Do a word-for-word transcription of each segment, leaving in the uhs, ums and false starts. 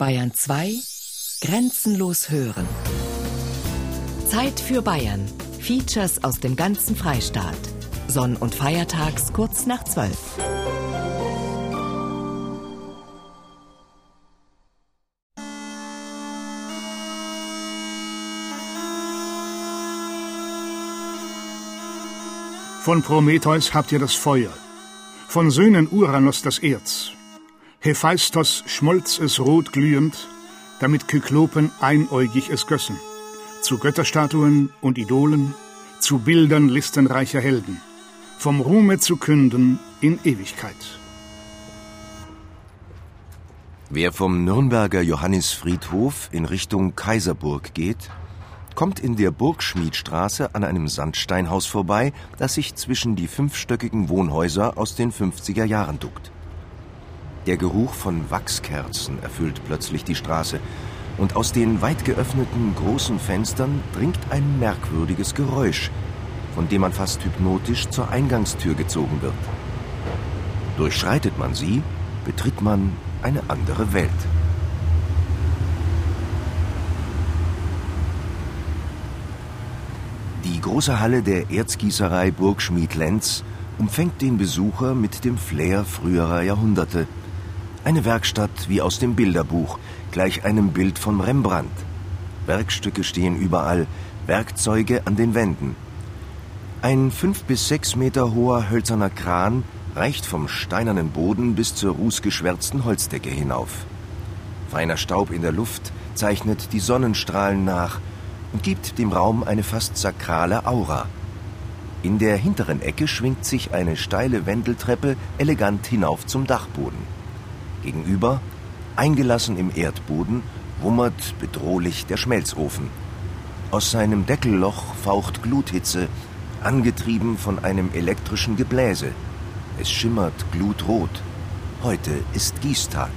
Bayern zwei – Grenzenlos hören. Zeit für Bayern. Features aus dem ganzen Freistaat. Sonn- und feiertags kurz nach zwölf. Von Prometheus habt ihr das Feuer, von Söhnen Uranus das Erz. Hephaistos schmolz es rotglühend, damit Kyklopen einäugig es gössen. Zu Götterstatuen und Idolen, zu Bildern listenreicher Helden. Vom Ruhme zu künden in Ewigkeit. Wer vom Nürnberger Johannisfriedhof in Richtung Kaiserburg geht, kommt in der Burgschmiedstraße an einem Sandsteinhaus vorbei, das sich zwischen die fünfstöckigen Wohnhäuser aus den fünfziger Jahren duckt. Der Geruch von Wachskerzen erfüllt plötzlich die Straße und aus den weit geöffneten großen Fenstern dringt ein merkwürdiges Geräusch, von dem man fast hypnotisch zur Eingangstür gezogen wird. Durchschreitet man sie, betritt man eine andere Welt. Die große Halle der Erzgießerei Burgschmiet Lenz umfängt den Besucher mit dem Flair früherer Jahrhunderte. Eine Werkstatt wie aus dem Bilderbuch, gleich einem Bild von Rembrandt. Werkstücke stehen überall, Werkzeuge an den Wänden. Ein fünf bis sechs Meter hoher hölzerner Kran reicht vom steinernen Boden bis zur rußgeschwärzten Holzdecke hinauf. Feiner Staub in der Luft zeichnet die Sonnenstrahlen nach und gibt dem Raum eine fast sakrale Aura. In der hinteren Ecke schwingt sich eine steile Wendeltreppe elegant hinauf zum Dachboden. Gegenüber, eingelassen im Erdboden, wummert bedrohlich der Schmelzofen. Aus seinem Deckelloch faucht Gluthitze, angetrieben von einem elektrischen Gebläse. Es schimmert glutrot. Heute ist Gießtag.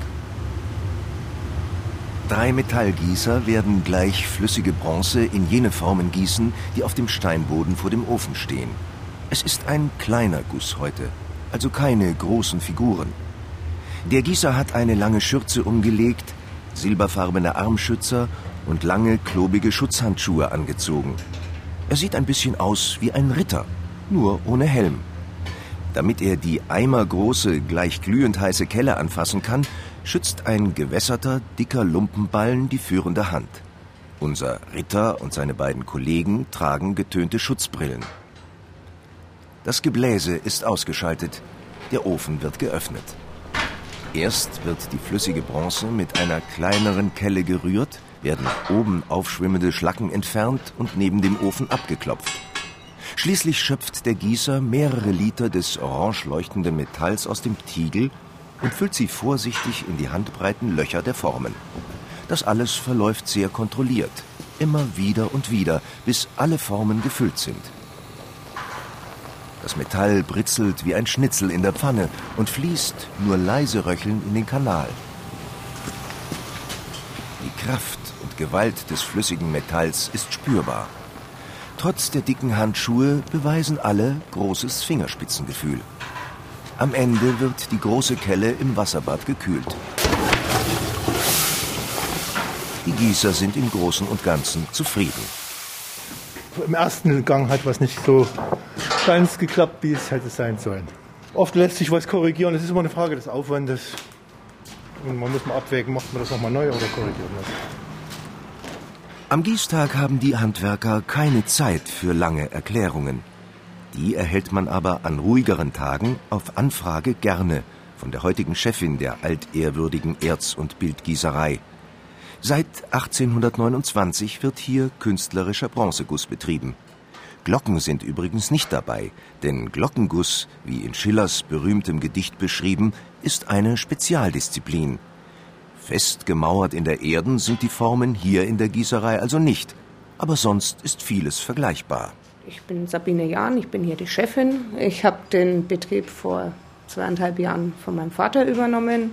Drei Metallgießer werden gleich flüssige Bronze in jene Formen gießen, die auf dem Steinboden vor dem Ofen stehen. Es ist ein kleiner Guss heute, also keine großen Figuren. Der Gießer hat eine lange Schürze umgelegt, silberfarbene Armschützer und lange, klobige Schutzhandschuhe angezogen. Er sieht ein bisschen aus wie ein Ritter, nur ohne Helm. Damit er die eimergroße, gleich glühend heiße Kelle anfassen kann, schützt ein gewässerter, dicker Lumpenballen die führende Hand. Unser Ritter und seine beiden Kollegen tragen getönte Schutzbrillen. Das Gebläse ist ausgeschaltet. Der Ofen wird geöffnet. Erst wird die flüssige Bronze mit einer kleineren Kelle gerührt, werden oben aufschwimmende Schlacken entfernt und neben dem Ofen abgeklopft. Schließlich schöpft der Gießer mehrere Liter des orange leuchtenden Metalls aus dem Tiegel und füllt sie vorsichtig in die handbreiten Löcher der Formen. Das alles verläuft sehr kontrolliert, immer wieder und wieder, bis alle Formen gefüllt sind. Das Metall britzelt wie ein Schnitzel in der Pfanne und fließt nur leise röchelnd in den Kanal. Die Kraft und Gewalt des flüssigen Metalls ist spürbar. Trotz der dicken Handschuhe beweisen alle großes Fingerspitzengefühl. Am Ende wird die große Kelle im Wasserbad gekühlt. Die Gießer sind im Großen und Ganzen zufrieden. Im ersten Gang hat was nicht so ganz geklappt, wie es hätte sein sollen. Oft lässt sich was korrigieren. Es ist immer eine Frage des Aufwandes. Und man muss mal abwägen, macht man das nochmal neu oder korrigiert man das. Am Gießtag haben die Handwerker keine Zeit für lange Erklärungen. Die erhält man aber an ruhigeren Tagen auf Anfrage gerne von der heutigen Chefin der altehrwürdigen Erz- und Bildgießerei. Seit achtzehnhundertneunundzwanzig wird hier künstlerischer Bronzeguss betrieben. Glocken sind übrigens nicht dabei, denn Glockenguss, wie in Schillers berühmtem Gedicht beschrieben, ist eine Spezialdisziplin. Fest gemauert in der Erden sind die Formen hier in der Gießerei also nicht, aber sonst ist vieles vergleichbar. Ich bin Sabine Jahn, ich bin hier die Chefin. Ich habe den Betrieb vor zweieinhalb Jahren von meinem Vater übernommen.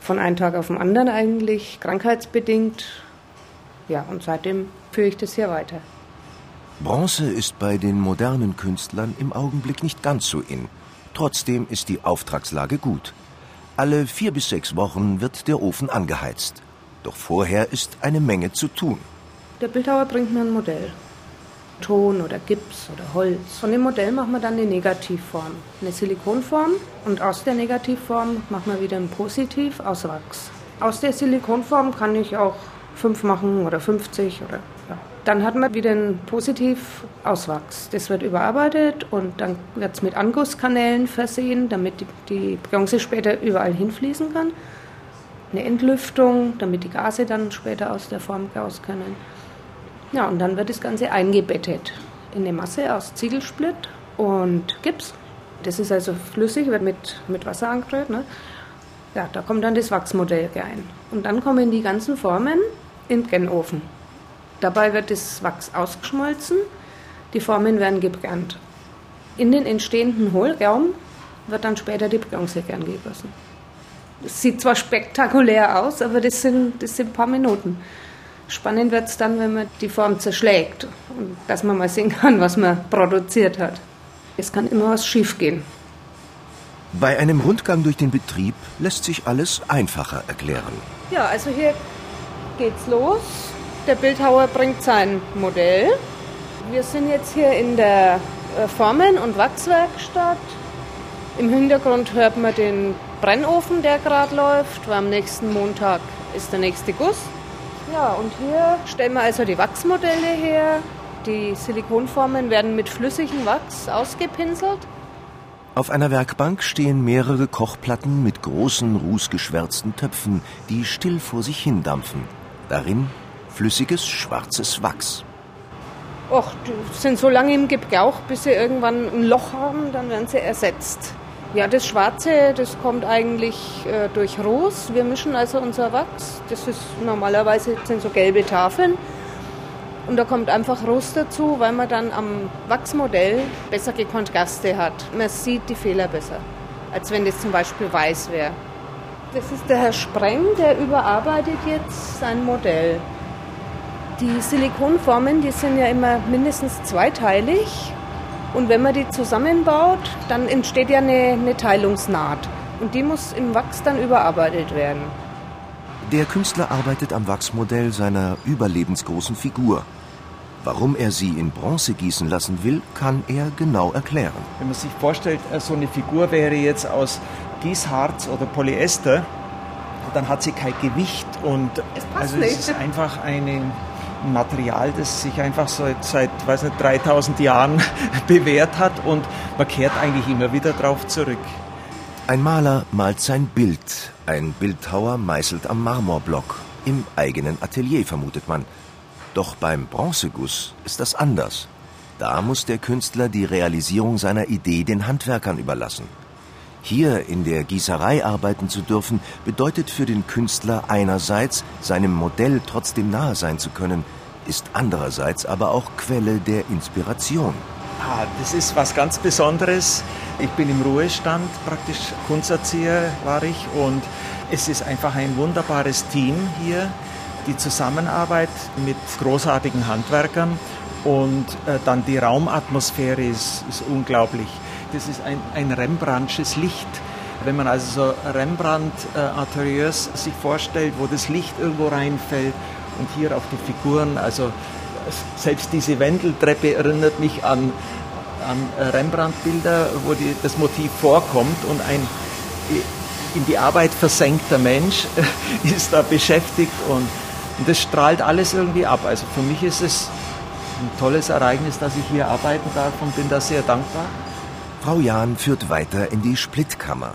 Von einem Tag auf den anderen eigentlich, krankheitsbedingt. Ja, und seitdem führe ich das hier weiter. Bronze ist bei den modernen Künstlern im Augenblick nicht ganz so in. Trotzdem ist die Auftragslage gut. Alle vier bis sechs Wochen wird der Ofen angeheizt. Doch vorher ist eine Menge zu tun. Der Bildhauer bringt mir ein Modell. Ton oder Gips oder Holz. Von dem Modell machen wir dann eine Negativform, eine Silikonform. Und aus der Negativform machen wir wieder ein Positiv aus Wachs. Aus der Silikonform kann ich auch fünf machen oder fünfzig oder ja. Dann hat man wieder ein Positiv aus Wachs. Das wird überarbeitet und dann wird es mit Angusskanälen versehen, damit die, die Bronze später überall hinfließen kann. Eine Entlüftung, damit die Gase dann später aus der Form raus können. Ja, und dann wird das Ganze eingebettet in eine Masse aus Ziegelsplitt und Gips. Das ist also flüssig, wird mit, mit Wasser angerührt. Ne? Ja, da kommt dann das Wachsmodell rein. Und dann kommen die ganzen Formen in den Brennofen. Dabei wird das Wachs ausgeschmolzen, die Formen werden gebrannt. In den entstehenden Hohlraum wird dann später die Bronze gern gegossen. Das sieht zwar spektakulär aus, aber das sind, das sind ein paar Minuten. Spannend wird es dann, wenn man die Form zerschlägt und dass man mal sehen kann, was man produziert hat. Es kann immer was schief gehen. Bei einem Rundgang durch den Betrieb lässt sich alles einfacher erklären. Ja, also hier geht's los. Der Bildhauer bringt sein Modell. Wir sind jetzt hier in der Formen- und Wachswerkstatt. Im Hintergrund hört man den Brennofen, der gerade läuft, weil am nächsten Montag ist der nächste Guss. Ja, und hier stellen wir also die Wachsmodelle her. Die Silikonformen werden mit flüssigem Wachs ausgepinselt. Auf einer Werkbank stehen mehrere Kochplatten mit großen, rußgeschwärzten Töpfen, die still vor sich hindampfen. Darin flüssiges, schwarzes Wachs. Och, die sind so lange im Gebrauch, bis sie irgendwann ein Loch haben, dann werden sie ersetzt. Ja, das Schwarze, das kommt eigentlich äh, durch Ruß. Wir mischen also unser Wachs. Das ist normalerweise sind so gelbe Tafeln. Und da kommt einfach Ruß dazu, weil man dann am Wachsmodell bessere Kontraste hat. Man sieht die Fehler besser, als wenn das zum Beispiel weiß wäre. Das ist der Herr Spreng, der überarbeitet jetzt sein Modell. Die Silikonformen, die sind ja immer mindestens zweiteilig. Und wenn man die zusammenbaut, dann entsteht ja eine, eine Teilungsnaht. Und die muss im Wachs dann überarbeitet werden. Der Künstler arbeitet am Wachsmodell seiner überlebensgroßen Figur. Warum er sie in Bronze gießen lassen will, kann er genau erklären. Wenn man sich vorstellt, so eine Figur wäre jetzt aus Gießharz oder Polyester, dann hat sie kein Gewicht. Und es passt also nicht. Es ist einfach eine... Material, das sich einfach seit, seit weiß nicht, dreitausend Jahren bewährt hat und man kehrt eigentlich immer wieder drauf zurück. Ein Maler malt sein Bild, ein Bildhauer meißelt am Marmorblock, im eigenen Atelier vermutet man. Doch beim Bronzeguss ist das anders. Da muss der Künstler die Realisierung seiner Idee den Handwerkern überlassen. Hier in der Gießerei arbeiten zu dürfen, bedeutet für den Künstler einerseits, seinem Modell trotzdem nahe sein zu können, ist andererseits aber auch Quelle der Inspiration. Ah, das ist was ganz Besonderes. Ich bin im Ruhestand, praktisch Kunsterzieher war ich und es ist einfach ein wunderbares Team hier, die Zusammenarbeit mit großartigen Handwerkern und äh, dann die Raumatmosphäre ist, ist unglaublich. Das ist ein, ein Rembrandtsches Licht. Wenn man also so Rembrandt-Ateliers sich vorstellt, wo das Licht irgendwo reinfällt und hier auf die Figuren, also selbst diese Wendeltreppe erinnert mich an, an Rembrandt-Bilder, wo die, das Motiv vorkommt und ein in die Arbeit versenkter Mensch ist da beschäftigt und, und das strahlt alles irgendwie ab. Also für mich ist es ein tolles Ereignis, dass ich hier arbeiten darf und bin da sehr dankbar. Frau Jahn führt weiter in die Splittkammer.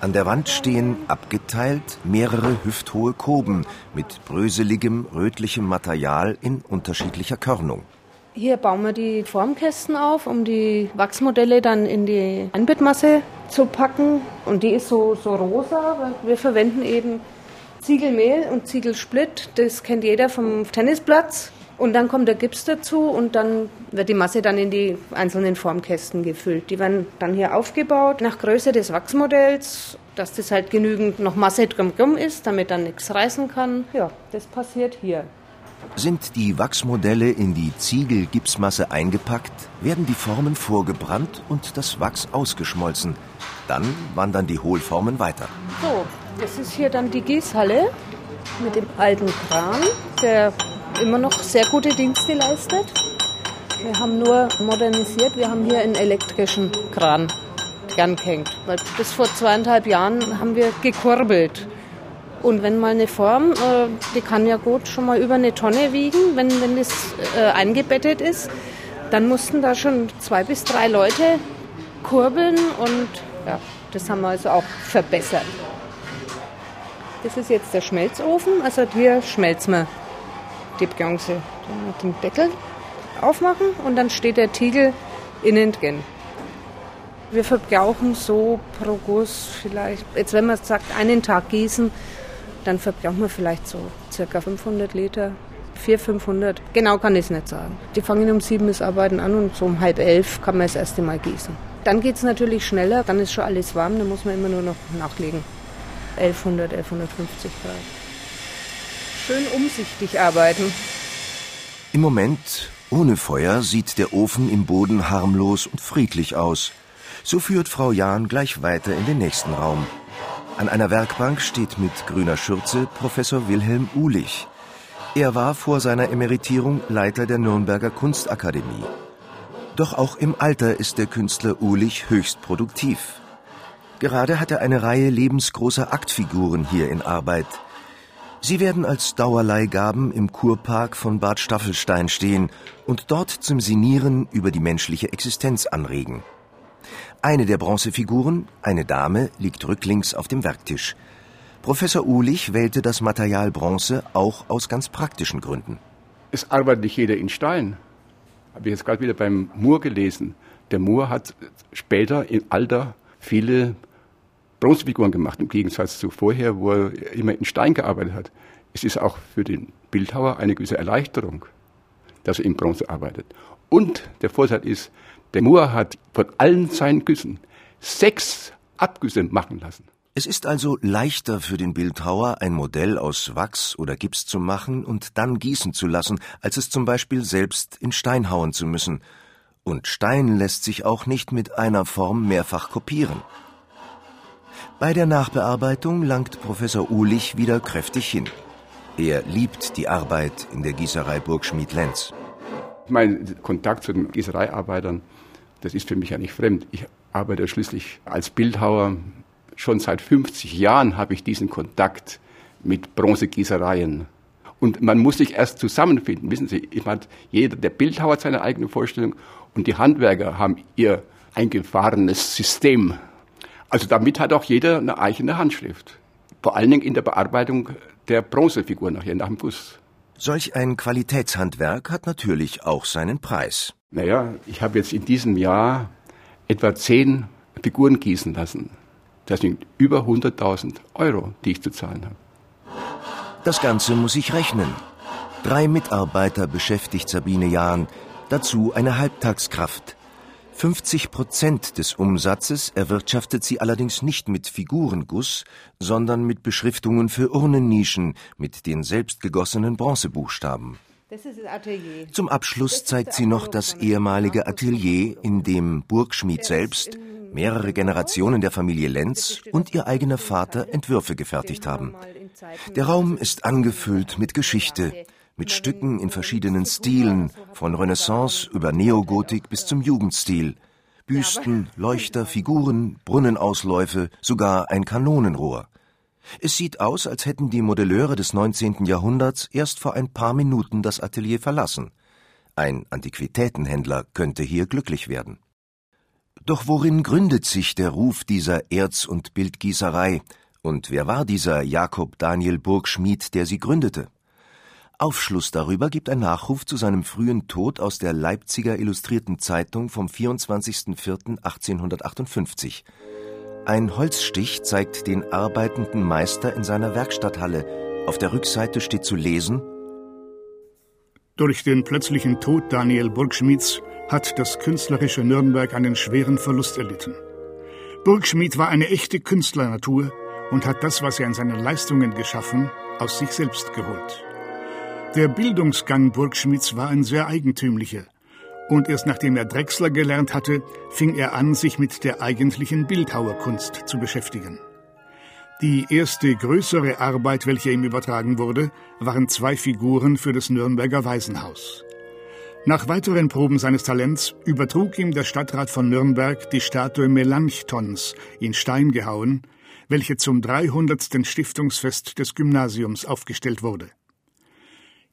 An der Wand stehen, abgeteilt, mehrere hüfthohe Koben mit bröseligem, rötlichem Material in unterschiedlicher Körnung. Hier bauen wir die Formkästen auf, um die Wachsmodelle dann in die Einbettmasse zu packen. Und die ist so, so rosa, weil wir verwenden eben Ziegelmehl und Ziegelsplitt. Das kennt jeder vom Tennisplatz. Und dann kommt der Gips dazu und dann wird die Masse dann in die einzelnen Formkästen gefüllt. Die werden dann hier aufgebaut nach Größe des Wachsmodells, dass das halt genügend noch Masse drumherum ist, damit dann nichts reißen kann. Ja, das passiert hier. Sind die Wachsmodelle in die Ziegelgipsmasse eingepackt, werden die Formen vorgebrannt und das Wachs ausgeschmolzen. Dann wandern die Hohlformen weiter. So, das ist hier dann die Gießhalle mit dem alten Kran, der immer noch sehr gute Dienste leistet. Wir haben nur modernisiert, wir haben hier einen elektrischen Kran dran gehängt. Weil bis vor zweieinhalb Jahren haben wir gekurbelt. Und wenn mal eine Form, die kann ja gut schon mal über eine Tonne wiegen, wenn, wenn das eingebettet ist, dann mussten da schon zwei bis drei Leute kurbeln und ja, das haben wir also auch verbessert. Das ist jetzt der Schmelzofen, also hier schmelzen wir die Bronze. Den Deckel aufmachen und dann steht der Tiegel innen drin. Wir verbrauchen so pro Guss vielleicht, jetzt wenn man sagt, einen Tag gießen, dann verbrauchen wir vielleicht so circa fünfhundert Liter, vierhundert, fünfhundert. Genau kann ich es nicht sagen. Die fangen um sieben das Arbeiten an und so um halb elf kann man das erste Mal gießen. Dann geht es natürlich schneller, dann ist schon alles warm, dann muss man immer nur noch nachlegen. elfhundert, elfhundertfünfzig Grad. Schön umsichtig arbeiten. Im Moment, ohne Feuer, sieht der Ofen im Boden harmlos und friedlich aus. So führt Frau Jahn gleich weiter in den nächsten Raum. An einer Werkbank steht mit grüner Schürze Professor Wilhelm Uhlig. Er war vor seiner Emeritierung Leiter der Nürnberger Kunstakademie. Doch auch im Alter ist der Künstler Uhlig höchst produktiv. Gerade hat er eine Reihe lebensgroßer Aktfiguren hier in Arbeit. Sie werden als Dauerleihgaben im Kurpark von Bad Staffelstein stehen und dort zum Sinnieren über die menschliche Existenz anregen. Eine der Bronzefiguren, eine Dame, liegt rücklings auf dem Werktisch. Professor Uhlig wählte das Material Bronze auch aus ganz praktischen Gründen. Es arbeitet nicht jeder in Stein. Habe ich jetzt gerade wieder beim Moore gelesen. Der Moore hat später im Alter viele Bronzefiguren gemacht, im Gegensatz zu vorher, wo er immer in Stein gearbeitet hat. Es ist auch für den Bildhauer eine gewisse Erleichterung, dass er in Bronze arbeitet. Und der Vorteil ist, der Moore hat von allen seinen Güssen sechs Abgüsse machen lassen. Es ist also leichter für den Bildhauer, ein Modell aus Wachs oder Gips zu machen und dann gießen zu lassen, als es zum Beispiel selbst in Stein hauen zu müssen. Und Stein lässt sich auch nicht mit einer Form mehrfach kopieren. Bei der Nachbearbeitung langt Professor Uhlig wieder kräftig hin. Er liebt die Arbeit in der Gießerei Burgschmiet Lenz. Mein Kontakt zu den Gießereiarbeitern, das ist für mich ja nicht fremd. Ich arbeite schließlich als Bildhauer. Schon seit fünfzig Jahren habe ich diesen Kontakt mit Bronzegießereien. Und man muss sich erst zusammenfinden. Wissen Sie, ich meine, jeder, der Bildhauer hat seine eigene Vorstellung und die Handwerker haben ihr eingefahrenes System. Also damit hat auch jeder eine eigene Handschrift. Vor allen Dingen in der Bearbeitung der Bronzefigur nachher nach dem Guss. Solch ein Qualitätshandwerk hat natürlich auch seinen Preis. Naja, ich habe jetzt in diesem Jahr etwa zehn Figuren gießen lassen. Das sind über hunderttausend Euro, die ich zu zahlen habe. Das Ganze muss ich rechnen. Drei Mitarbeiter beschäftigt Sabine Jahn, dazu eine Halbtagskraft. fünfzig Prozent des Umsatzes erwirtschaftet sie allerdings nicht mit Figurenguss, sondern mit Beschriftungen für Urnennischen mit den selbstgegossenen Bronzebuchstaben. Das ist das Atelier. Zum Abschluss zeigt sie noch das ehemalige Atelier, in dem Burgschmied selbst, mehrere Generationen der Familie Lenz und ihr eigener Vater Entwürfe gefertigt haben. Der Raum ist angefüllt mit Geschichte. Mit Stücken in verschiedenen Stilen, von Renaissance über Neogotik bis zum Jugendstil. Büsten, Leuchter, Figuren, Brunnenausläufe, sogar ein Kanonenrohr. Es sieht aus, als hätten die Modelleure des neunzehnten Jahrhunderts erst vor ein paar Minuten das Atelier verlassen. Ein Antiquitätenhändler könnte hier glücklich werden. Doch worin gründet sich der Ruf dieser Erz- und Bildgießerei? Und wer war dieser Jakob Daniel Burgschmidt, der sie gründete? Aufschluss darüber gibt ein Nachruf zu seinem frühen Tod aus der Leipziger Illustrierten Zeitung vom vierundzwanzigsten vierten achtzehnhundertachtundfünfzig. Ein Holzstich zeigt den arbeitenden Meister in seiner Werkstatthalle. Auf der Rückseite steht zu lesen: Durch den plötzlichen Tod Daniel Burgschmieds hat das künstlerische Nürnberg einen schweren Verlust erlitten. Burgschmied war eine echte Künstlernatur und hat das, was er in seinen Leistungen geschaffen, aus sich selbst geholt. Der Bildungsgang Burgschmieds war ein sehr eigentümlicher. Und erst nachdem er Drechsler gelernt hatte, fing er an, sich mit der eigentlichen Bildhauerkunst zu beschäftigen. Die erste größere Arbeit, welche ihm übertragen wurde, waren zwei Figuren für das Nürnberger Waisenhaus. Nach weiteren Proben seines Talents übertrug ihm der Stadtrat von Nürnberg die Statue Melanchthons, in Stein gehauen, welche zum dreihundertsten Stiftungsfest des Gymnasiums aufgestellt wurde.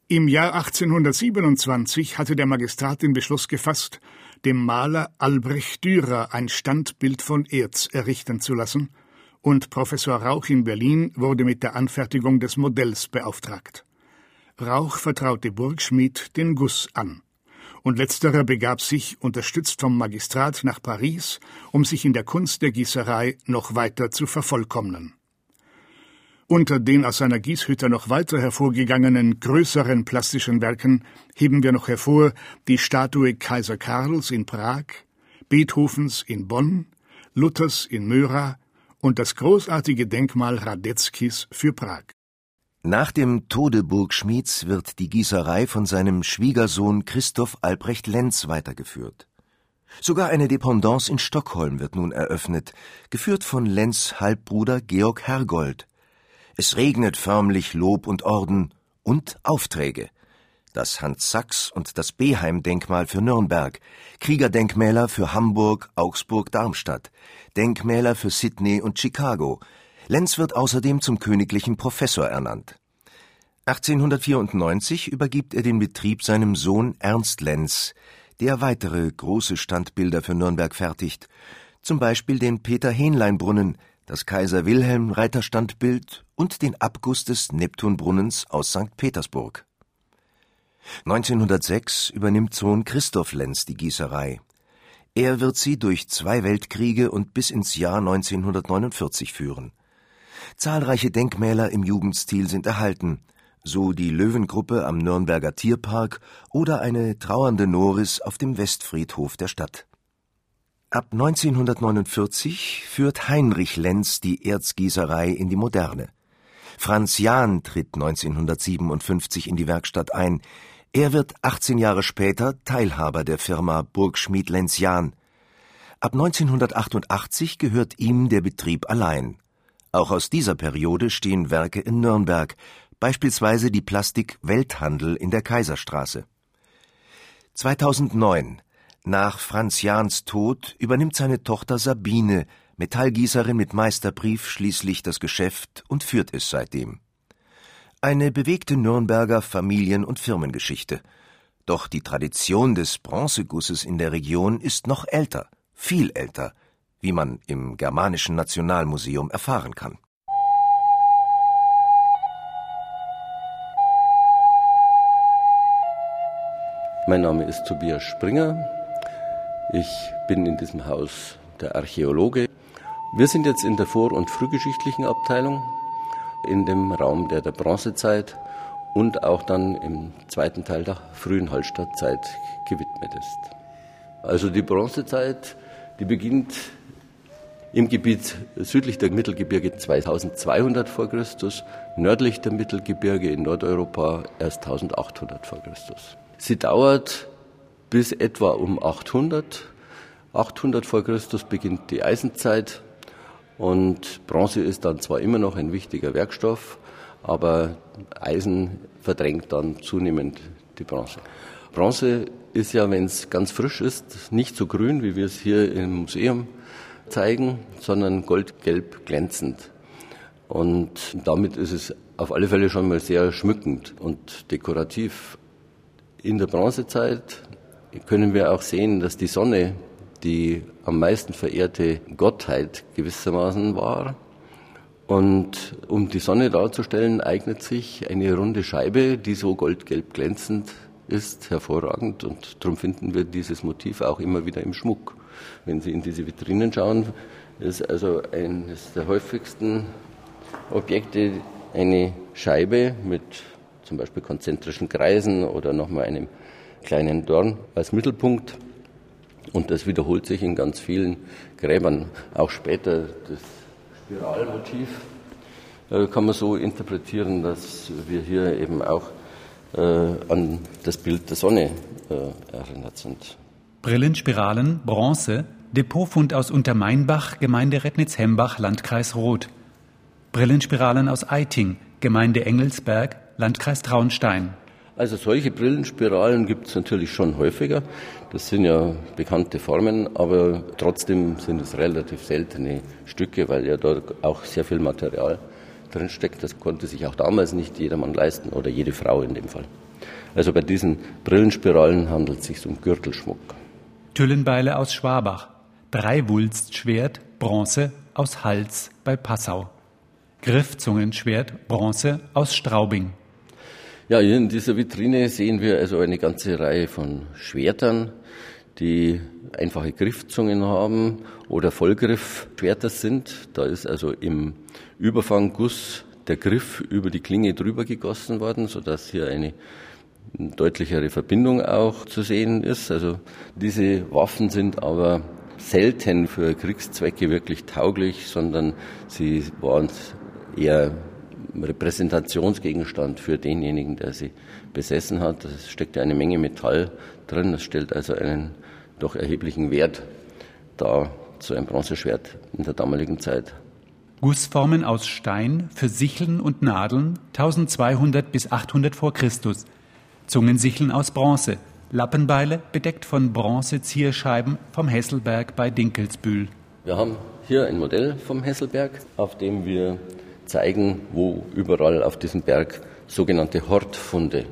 Im Jahr achtzehnhundertsiebenundzwanzig hatte der Magistrat den Beschluss gefasst, dem Maler Albrecht Dürer ein Standbild von Erz errichten zu lassen, und Professor Rauch in Berlin wurde mit der Anfertigung des Modells beauftragt. Rauch vertraute Burgschmied den Guss an, und letzterer begab sich, unterstützt vom Magistrat, nach Paris, um sich in der Kunst der Gießerei noch weiter zu vervollkommnen. Unter den aus seiner Gießhütte noch weiter hervorgegangenen größeren plastischen Werken heben wir noch hervor die Statue Kaiser Karls in Prag, Beethovens in Bonn, Luthers in Möra und das großartige Denkmal Radetzkys für Prag. Nach dem Tode Burgschmieds wird die Gießerei von seinem Schwiegersohn Christoph Albrecht Lenz weitergeführt. Sogar eine Dependance in Stockholm wird nun eröffnet, geführt von Lenz' Halbbruder Georg Hergold. Es regnet förmlich Lob und Orden und Aufträge. Das Hans-Sachs- und das Beheim-Denkmal für Nürnberg, Kriegerdenkmäler für Hamburg, Augsburg, Darmstadt, Denkmäler für Sydney und Chicago. Lenz wird außerdem zum königlichen Professor ernannt. achtzehnhundertvierundneunzig übergibt er den Betrieb seinem Sohn Ernst Lenz, der weitere große Standbilder für Nürnberg fertigt, zum Beispiel den Peter-Hähnlein-Brunnen, das Kaiser-Wilhelm-Reiterstandbild und den Abguss des Neptunbrunnens aus Sankt Petersburg. neunzehnhundertsechs übernimmt Sohn Christoph Lenz die Gießerei. Er wird sie durch zwei Weltkriege und bis ins Jahr neunzehnhundertneunundvierzig führen. Zahlreiche Denkmäler im Jugendstil sind erhalten, so die Löwengruppe am Nürnberger Tierpark oder eine trauernde Noris auf dem Westfriedhof der Stadt. Ab neunzehnhundertneunundvierzig führt Heinrich Lenz die Erzgießerei in die Moderne. Franz Jahn tritt neunzehnhundertsiebenundfünfzig in die Werkstatt ein. Er wird achtzehn Jahre später Teilhaber der Firma Burgschmied Lenz Jahn. Ab neunzehnhundertachtundachtzig gehört ihm der Betrieb allein. Auch aus dieser Periode stehen Werke in Nürnberg, beispielsweise die Plastik Welthandel in der Kaiserstraße. zweitausendneun nach Franz Jahns Tod übernimmt seine Tochter Sabine, Metallgießerin mit Meisterbrief, schließlich das Geschäft und führt es seitdem. Eine bewegte Nürnberger Familien- und Firmengeschichte. Doch die Tradition des Bronzegusses in der Region ist noch älter, viel älter, wie man im Germanischen Nationalmuseum erfahren kann. Mein Name ist Tobias Springer. Ich bin in diesem Haus der Archäologe. Wir sind jetzt in der vor- und frühgeschichtlichen Abteilung, in dem Raum der, der Bronzezeit und auch dann im zweiten Teil der frühen Hallstattzeit gewidmet ist. Also die Bronzezeit, die beginnt im Gebiet südlich der Mittelgebirge zweitausendzweihundert vor Christus, nördlich der Mittelgebirge in Nordeuropa erst eintausendachthundert vor Christus. Sie dauert bis etwa um achthundert. achthundert vor Christus beginnt die Eisenzeit und Bronze ist dann zwar immer noch ein wichtiger Werkstoff, aber Eisen verdrängt dann zunehmend die Bronze. Bronze ist ja, wenn es ganz frisch ist, nicht so grün, wie wir es hier im Museum zeigen, sondern goldgelb glänzend. Und damit ist es auf alle Fälle schon mal sehr schmückend und dekorativ. In der Bronzezeit können wir auch sehen, dass die Sonne die am meisten verehrte Gottheit gewissermaßen war. Und um die Sonne darzustellen, eignet sich eine runde Scheibe, die so goldgelb glänzend ist, hervorragend. Und darum finden wir dieses Motiv auch immer wieder im Schmuck. Wenn Sie in diese Vitrinen schauen, ist also eines der häufigsten Objekte eine Scheibe mit zum Beispiel konzentrischen Kreisen oder nochmal einem kleinen Dorn als Mittelpunkt. Und das wiederholt sich in ganz vielen Gräbern. Auch später das Spiralmotiv kann man so interpretieren, dass wir hier eben auch äh, an das Bild der Sonne äh, erinnert sind. Brillenspiralen, Bronze, Depotfund aus Untermainbach, Gemeinde Rednitz-Hembach, Landkreis Roth. Brillenspiralen aus Eiting, Gemeinde Engelsberg, Landkreis Traunstein. Also solche Brillenspiralen gibt es natürlich schon häufiger. Das sind ja bekannte Formen, aber trotzdem sind es relativ seltene Stücke, weil ja da auch sehr viel Material drinsteckt. Das konnte sich auch damals nicht jedermann leisten oder jede Frau in dem Fall. Also bei diesen Brillenspiralen handelt es sich um Gürtelschmuck. Tüllenbeile aus Schwabach, Dreiwulstschwert, Bronze aus Hals bei Passau. Griffzungenschwert, Bronze aus Straubing. Ja, hier in dieser Vitrine sehen wir also eine ganze Reihe von Schwertern, die einfache Griffzungen haben oder Vollgriffschwerter sind. Da ist also im Überfangguss der Griff über die Klinge drüber gegossen worden, sodass hier eine deutlichere Verbindung auch zu sehen ist. Also diese Waffen sind aber selten für Kriegszwecke wirklich tauglich, sondern sie waren eher Repräsentationsgegenstand für denjenigen, der sie besessen hat. Es steckt ja eine Menge Metall drin. Das stellt also einen doch erheblichen Wert dar, so ein Bronzeschwert in der damaligen Zeit. Gussformen aus Stein für Sicheln und Nadeln zwölfhundert bis achthundert vor Christus. Zungensicheln aus Bronze. Lappenbeile bedeckt von Bronzezierscheiben vom Hesselberg bei Dinkelsbühl. Wir haben hier ein Modell vom Hesselberg, auf dem wir zeigen, wo überall auf diesem Berg sogenannte Hortfunde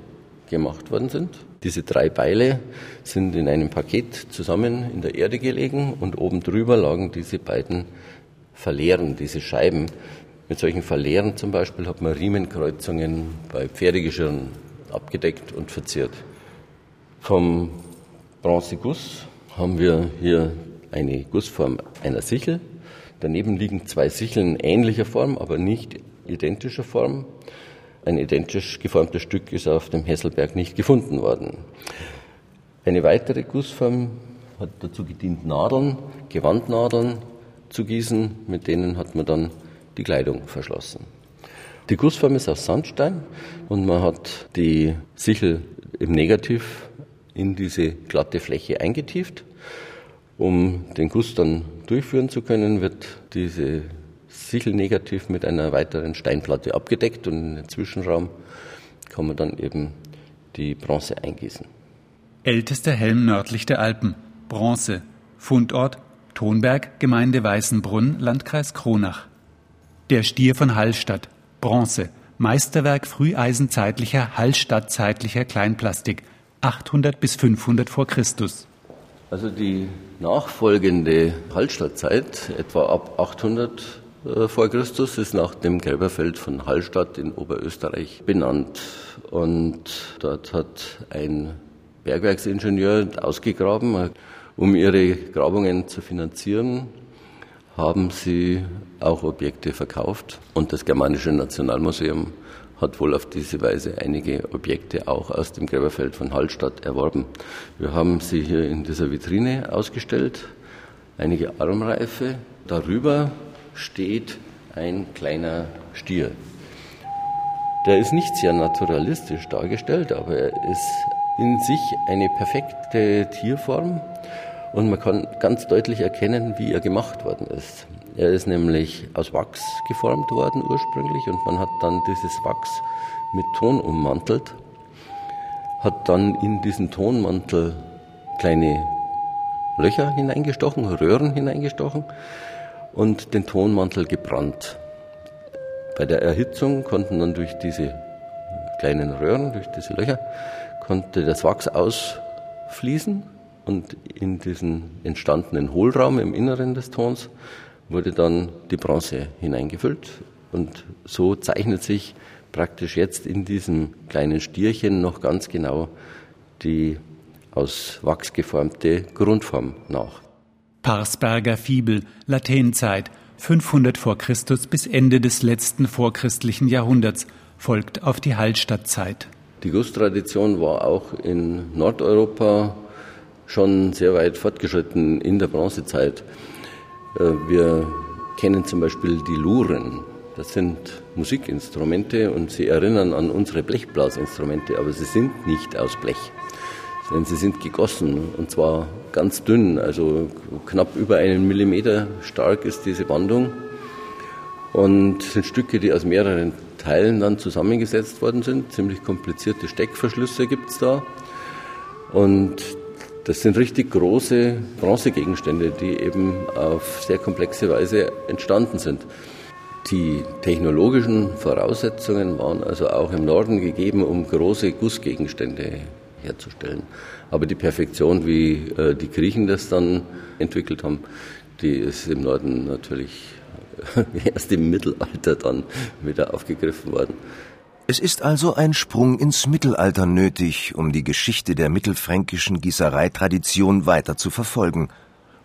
gemacht worden sind. Diese drei Beile sind in einem Paket zusammen in der Erde gelegen und oben drüber lagen diese beiden Verlehren, diese Scheiben. Mit solchen Verlehren zum Beispiel hat man Riemenkreuzungen bei Pferdegeschirren abgedeckt und verziert. Vom Bronzeguss haben wir hier eine Gussform einer Sichel. Daneben liegen zwei Sicheln ähnlicher Form, aber nicht identischer Form. Ein identisch geformtes Stück ist auf dem Hesselberg nicht gefunden worden. Eine weitere Gussform hat dazu gedient, Nadeln, Gewandnadeln zu gießen. Mit denen hat man dann die Kleidung verschlossen. Die Gussform ist aus Sandstein und man hat die Sichel im Negativ in diese glatte Fläche eingetieft. Um den Guss dann durchführen zu können, wird diese Sichelnegativ mit einer weiteren Steinplatte abgedeckt und im Zwischenraum kann man dann eben die Bronze eingießen. Ältester Helm nördlich der Alpen, Bronze, Fundort Tonberg, Gemeinde Weißenbrunn, Landkreis Kronach. Der Stier von Hallstatt, Bronze, Meisterwerk früheisenzeitlicher, hallstattzeitlicher Kleinplastik, achthundert bis fünfhundert vor Christus. Also die nachfolgende Hallstattzeit, etwa ab achthundert vor Christus, ist nach dem Gräberfeld von Hallstatt in Oberösterreich benannt. Und dort hat ein Bergwerksingenieur ausgegraben. Um ihre Grabungen zu finanzieren, haben sie auch Objekte verkauft. Und das Germanische Nationalmuseum hat wohl auf diese Weise einige Objekte auch aus dem Gräberfeld von Hallstatt erworben. Wir haben sie hier in dieser Vitrine ausgestellt, einige Armreife. Darüber steht ein kleiner Stier. Der ist nicht sehr naturalistisch dargestellt, aber er ist in sich eine perfekte Tierform und man kann ganz deutlich erkennen, wie er gemacht worden ist. Er ist nämlich aus Wachs geformt worden ursprünglich und man hat dann dieses Wachs mit Ton ummantelt, hat dann in diesen Tonmantel kleine Löcher hineingestochen, Röhren hineingestochen und den Tonmantel gebrannt. Bei der Erhitzung konnten dann durch diese kleinen Röhren, durch diese Löcher, konnte das Wachs ausfließen und in diesen entstandenen Hohlraum im Inneren des Tons wurde dann die Bronze hineingefüllt und so zeichnet sich praktisch jetzt in diesem kleinen Stierchen noch ganz genau die aus Wachs geformte Grundform nach. Parsberger Fibel, Lateinzeit, fünfhundert vor Christus bis Ende des letzten vorchristlichen Jahrhunderts, folgt auf die Hallstattzeit. Die Gusstradition war auch in Nordeuropa schon sehr weit fortgeschritten in der Bronzezeit. Wir kennen zum Beispiel die Luren, Das sind Musikinstrumente und sie erinnern an unsere Blechblasinstrumente, aber sie sind nicht aus Blech, denn sie sind gegossen und zwar ganz dünn, also knapp über einen Millimeter stark ist diese Wandung und sind Stücke, die aus mehreren Teilen dann zusammengesetzt worden sind. Ziemlich komplizierte Steckverschlüsse gibt es da und das sind richtig große Bronzegegenstände, die eben auf sehr komplexe Weise entstanden sind. Die technologischen Voraussetzungen waren also auch im Norden gegeben, um große Gussgegenstände herzustellen. Aber die Perfektion, wie die Griechen das dann entwickelt haben, die ist im Norden natürlich erst im Mittelalter dann wieder aufgegriffen worden. Es ist also ein Sprung ins Mittelalter nötig, um die Geschichte der mittelfränkischen Gießereitradition weiter zu verfolgen.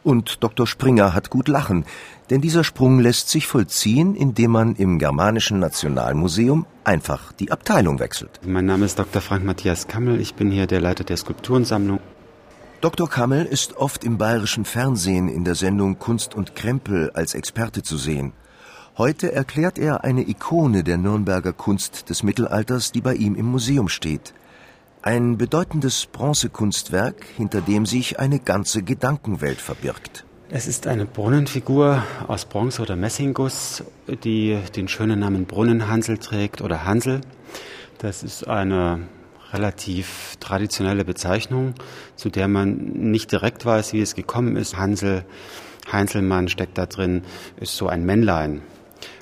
Und Doktor Springer hat gut lachen, denn dieser Sprung lässt sich vollziehen, indem man im Germanischen Nationalmuseum einfach die Abteilung wechselt. Mein Name ist Doktor Frank Matthias Kammel, ich bin hier der Leiter der Skulpturensammlung. Doktor Kammel ist oft im bayerischen Fernsehen in der Sendung Kunst und Krempel als Experte zu sehen. Heute erklärt er eine Ikone der Nürnberger Kunst des Mittelalters, die bei ihm im Museum steht. Ein bedeutendes Bronzekunstwerk, hinter dem sich eine ganze Gedankenwelt verbirgt. Es ist eine Brunnenfigur aus Bronze oder Messingguss, die den schönen Namen Brunnenhansel trägt oder Hansel. Das ist eine relativ traditionelle Bezeichnung, zu der man nicht direkt weiß, wie es gekommen ist. Hansel, Heinzelmann steckt da drin, ist so ein Männlein.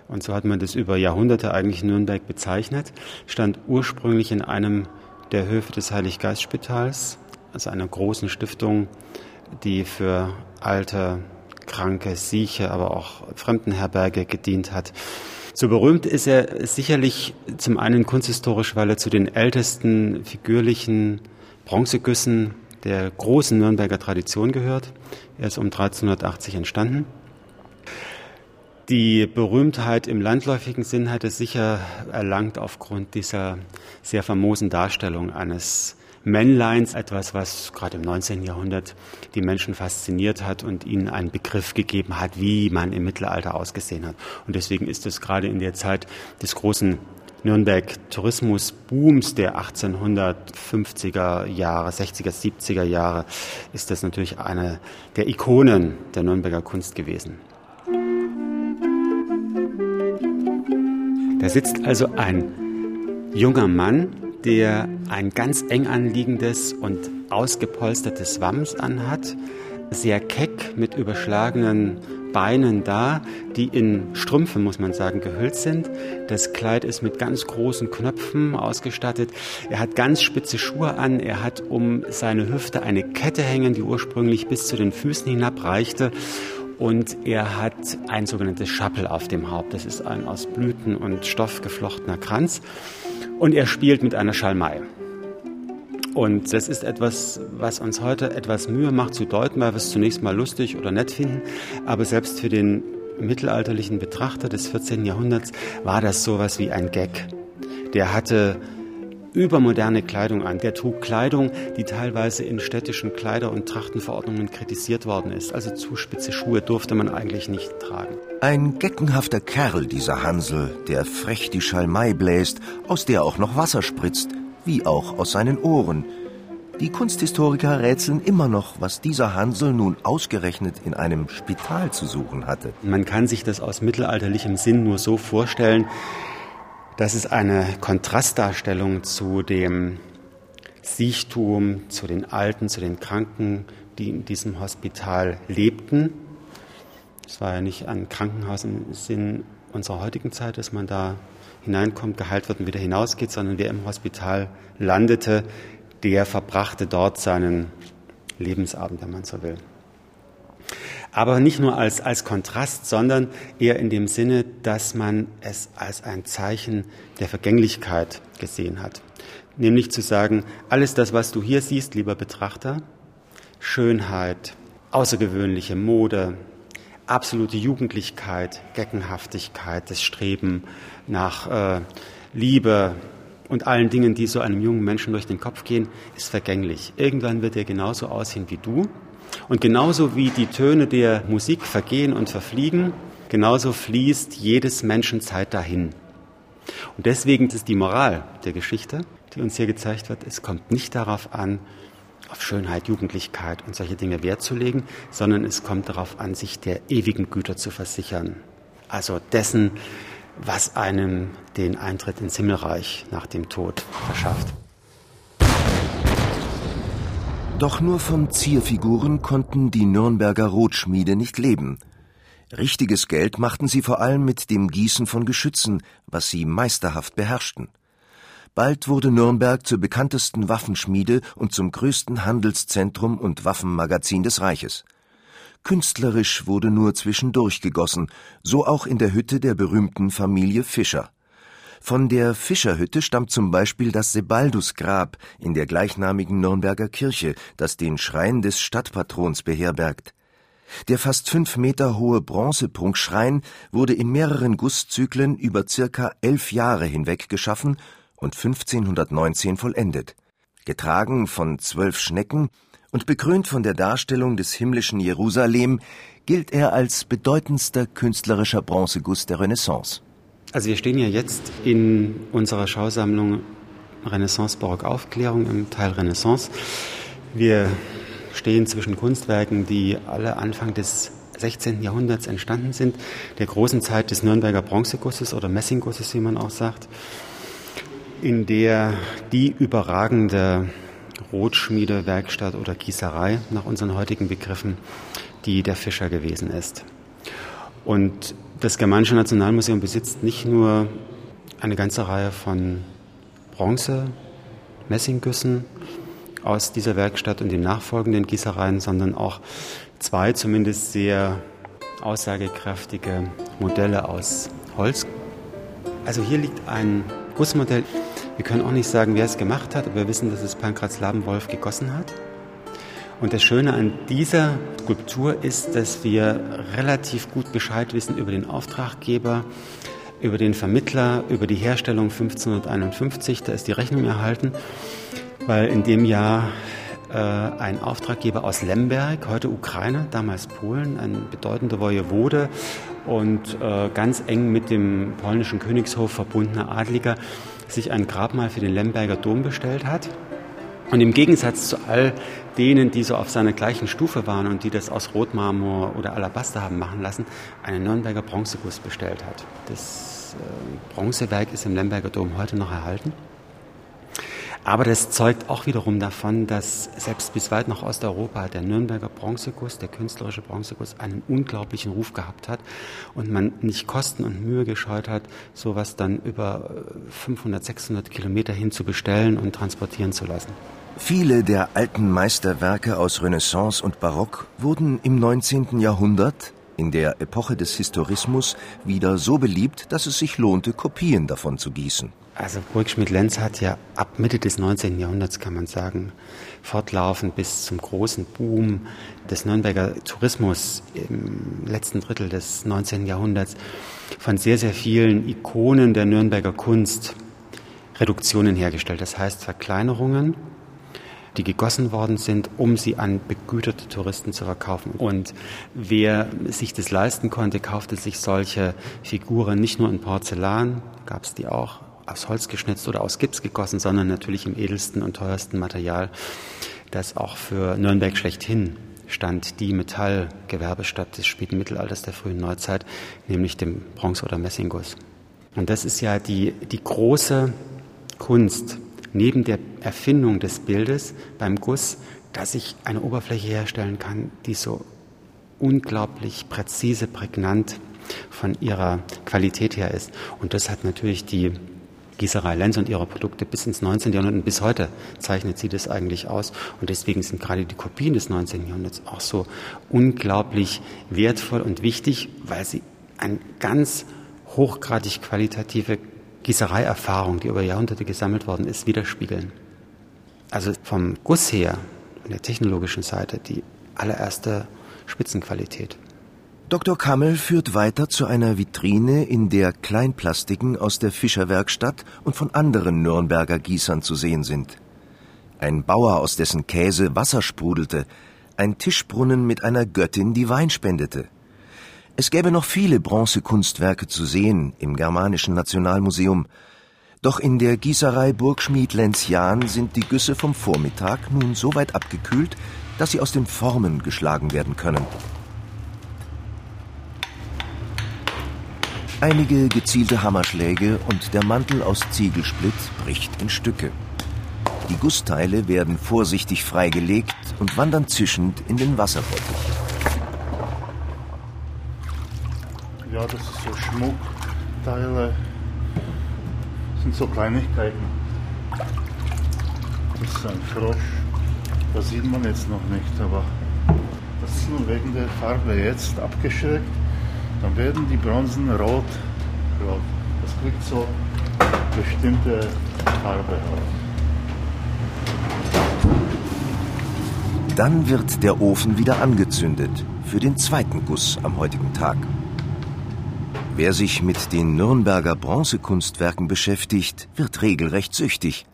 Und so hat man das über Jahrhunderte eigentlich Nürnberg bezeichnet. Stand ursprünglich in einem der Höfe des Heilig-Geist-Spitals, also einer großen Stiftung, die für alte, kranke, sieche, aber auch Fremdenherberge gedient hat. So berühmt ist er sicherlich zum einen kunsthistorisch, weil er zu den ältesten figürlichen Bronzegüssen der großen Nürnberger Tradition gehört. Er ist um dreizehnhundertachtzig entstanden. Die Berühmtheit im landläufigen Sinn hat es sicher erlangt aufgrund dieser sehr famosen Darstellung eines Männleins, etwas, was gerade im neunzehnten Jahrhundert die Menschen fasziniert hat und ihnen einen Begriff gegeben hat, wie man im Mittelalter ausgesehen hat. Und deswegen ist es gerade in der Zeit des großen Nürnberg-Tourismus-Booms der achtzehnhundertfünfziger Jahre, sechziger, siebziger Jahre, ist das natürlich eine der Ikonen der Nürnberger Kunst gewesen. Da sitzt also ein junger Mann, der ein ganz eng anliegendes und ausgepolstertes Wams anhat, sehr keck mit überschlagenen Beinen da, die in Strümpfe, muss man sagen, gehüllt sind. Das Kleid ist mit ganz großen Knöpfen ausgestattet. Er hat ganz spitze Schuhe an. Er hat um seine Hüfte eine Kette hängen, die ursprünglich bis zu den Füßen hinabreichte. Und er hat ein sogenanntes Schappel auf dem Haupt. Das ist ein aus Blüten und Stoff geflochtener Kranz. Und er spielt mit einer Schalmei. Und das ist etwas, was uns heute etwas Mühe macht zu deuten, weil wir es zunächst mal lustig oder nett finden. Aber selbst für den mittelalterlichen Betrachter des vierzehnten Jahrhunderts war das sowas wie ein Gag. Der hatte übermoderne Kleidung an. Der trug Kleidung, die teilweise in städtischen Kleider- und Trachtenverordnungen kritisiert worden ist. Also zu spitze Schuhe durfte man eigentlich nicht tragen. Ein geckenhafter Kerl, dieser Hansel, der frech die Schalmei bläst, aus der auch noch Wasser spritzt, wie auch aus seinen Ohren. Die Kunsthistoriker rätseln immer noch, was dieser Hansel nun ausgerechnet in einem Spital zu suchen hatte. Man kann sich das aus mittelalterlichem Sinn nur so vorstellen. Das ist eine Kontrastdarstellung zu dem Siechtum, zu den Alten, zu den Kranken, die in diesem Hospital lebten. Es war ja nicht ein Krankenhaus im Sinn unserer heutigen Zeit, dass man da hineinkommt, geheilt wird und wieder hinausgeht, sondern wer im Hospital landete, der verbrachte dort seinen Lebensabend, wenn man so will. Aber nicht nur als, als Kontrast, sondern eher in dem Sinne, dass man es als ein Zeichen der Vergänglichkeit gesehen hat. Nämlich zu sagen, alles das, was du hier siehst, lieber Betrachter, Schönheit, außergewöhnliche Mode, absolute Jugendlichkeit, Geckenhaftigkeit, das Streben nach äh, Liebe und allen Dingen, die so einem jungen Menschen durch den Kopf gehen, ist vergänglich. Irgendwann wird er genauso aussehen wie du. Und genauso wie die Töne der Musik vergehen und verfliegen, genauso fließt jedes Menschen Zeit dahin. Und deswegen ist die Moral der Geschichte, die uns hier gezeigt wird, es kommt nicht darauf an, auf Schönheit, Jugendlichkeit und solche Dinge Wert zu legen, sondern es kommt darauf an, sich der ewigen Güter zu versichern. Also dessen, was einem den Eintritt ins Himmelreich nach dem Tod verschafft. Doch nur von Zierfiguren konnten die Nürnberger Rotschmiede nicht leben. Richtiges Geld machten sie vor allem mit dem Gießen von Geschützen, was sie meisterhaft beherrschten. Bald wurde Nürnberg zur bekanntesten Waffenschmiede und zum größten Handelszentrum und Waffenmagazin des Reiches. Künstlerisch wurde nur zwischendurch gegossen, so auch in der Hütte der berühmten Familie Fischer. Von der Fischerhütte stammt zum Beispiel das Sebaldusgrab in der gleichnamigen Nürnberger Kirche, das den Schrein des Stadtpatrons beherbergt. Der fast fünf Meter hohe Bronzepunktschrein wurde in mehreren Gusszyklen über circa elf Jahre hinweg geschaffen und fünfzehnhundertneunzehn vollendet. Getragen von zwölf Schnecken und bekrönt von der Darstellung des himmlischen Jerusalem, gilt er als bedeutendster künstlerischer Bronzeguss der Renaissance. Also wir stehen ja jetzt in unserer Schausammlung Renaissance Barock Aufklärung im Teil Renaissance. Wir stehen zwischen Kunstwerken, die alle Anfang des sechzehnten Jahrhunderts entstanden sind, der großen Zeit des Nürnberger Bronzegusses oder Messinggusses, wie man auch sagt, in der die überragende Rotschmiede, Werkstatt oder Gießerei nach unseren heutigen Begriffen, die der Fischer gewesen ist. Und das Germanische Nationalmuseum besitzt nicht nur eine ganze Reihe von Bronze, Messinggüssen aus dieser Werkstatt und den nachfolgenden Gießereien, sondern auch zwei zumindest sehr aussagekräftige Modelle aus Holz. Also hier liegt ein Gussmodell. Wir können auch nicht sagen, wer es gemacht hat, aber wir wissen, dass es Pankraz Labenwolf gegossen hat. Und das Schöne an dieser Skulptur ist, dass wir relativ gut Bescheid wissen über den Auftraggeber, über den Vermittler, über die Herstellung fünfzehnhunderteinundfünfzig. Da ist die Rechnung erhalten, weil in dem Jahr äh, ein Auftraggeber aus Lemberg, heute Ukraine, damals Polen, ein bedeutender Wojewode und äh, ganz eng mit dem polnischen Königshof verbundener Adliger, sich ein Grabmal für den Lemberger Dom bestellt hat. Und im Gegensatz zu all denen, die so auf seiner gleichen Stufe waren und die das aus Rotmarmor oder Alabaster haben machen lassen, einen Nürnberger Bronzeguss bestellt hat. Das äh, Bronzewerk ist im Lemberger Dom heute noch erhalten. Aber das zeugt auch wiederum davon, dass selbst bis weit nach Osteuropa der Nürnberger Bronzeguss, der künstlerische Bronzeguss, einen unglaublichen Ruf gehabt hat und man nicht Kosten und Mühe gescheut hat, sowas dann über fünfhundert, sechshundert Kilometer hin zu bestellen und transportieren zu lassen. Viele der alten Meisterwerke aus Renaissance und Barock wurden im neunzehnten Jahrhundert, in der Epoche des Historismus, wieder so beliebt, dass es sich lohnte, Kopien davon zu gießen. Also Burgschmied Lenz hat ja ab Mitte des neunzehnten Jahrhunderts, kann man sagen, fortlaufend bis zum großen Boom des Nürnberger Tourismus im letzten Drittel des neunzehnten Jahrhunderts von sehr, sehr vielen Ikonen der Nürnberger Kunst Reduktionen hergestellt. Das heißt Verkleinerungen, die gegossen worden sind, um sie an begüterte Touristen zu verkaufen. Und wer sich das leisten konnte, kaufte sich solche Figuren nicht nur in Porzellan, gab es die auch, aus Holz geschnitzt oder aus Gips gegossen, sondern natürlich im edelsten und teuersten Material, das auch für Nürnberg schlechthin stand, die Metallgewerbestadt des späten Mittelalters, der frühen Neuzeit, nämlich dem Bronze- oder Messingguss. Und das ist ja die, die große Kunst, neben der Erfindung des Bildes beim Guss, dass ich eine Oberfläche herstellen kann, die so unglaublich präzise, prägnant von ihrer Qualität her ist. Und das hat natürlich die Gießerei Lenz und ihre Produkte bis ins neunzehnte Jahrhundert und bis heute zeichnet sie das eigentlich aus. Und deswegen sind gerade die Kopien des neunzehnten Jahrhunderts auch so unglaublich wertvoll und wichtig, weil sie eine ganz hochgradig qualitative Gießereierfahrung, die über Jahrhunderte gesammelt worden ist, widerspiegeln. Also vom Guss her, von der technologischen Seite, die allererste Spitzenqualität. Doktor Kammel führt weiter zu einer Vitrine, in der Kleinplastiken aus der Fischerwerkstatt und von anderen Nürnberger Gießern zu sehen sind. Ein Bauer, aus dessen Käse Wasser sprudelte, ein Tischbrunnen mit einer Göttin, die Wein spendete. Es gäbe noch viele Bronzekunstwerke zu sehen im Germanischen Nationalmuseum, doch in der Gießerei Burgschmied Lenz sind die Güsse vom Vormittag nun so weit abgekühlt, dass sie aus den Formen geschlagen werden können. Einige gezielte Hammerschläge und der Mantel aus Ziegelsplitt bricht in Stücke. Die Gussteile werden vorsichtig freigelegt und wandern zischend in den Wasserbeutel. Ja, das ist so Schmuckteile. Das sind so Kleinigkeiten. Das ist ein Frosch. Das sieht man jetzt noch nicht, aber das ist nur wegen der Farbe jetzt abgeschreckt. Dann werden die Bronzen rot. rot. Das kriegt so bestimmte Farbe. Dann wird der Ofen wieder angezündet für den zweiten Guss am heutigen Tag. Wer sich mit den Nürnberger Bronzekunstwerken beschäftigt, wird regelrecht süchtig.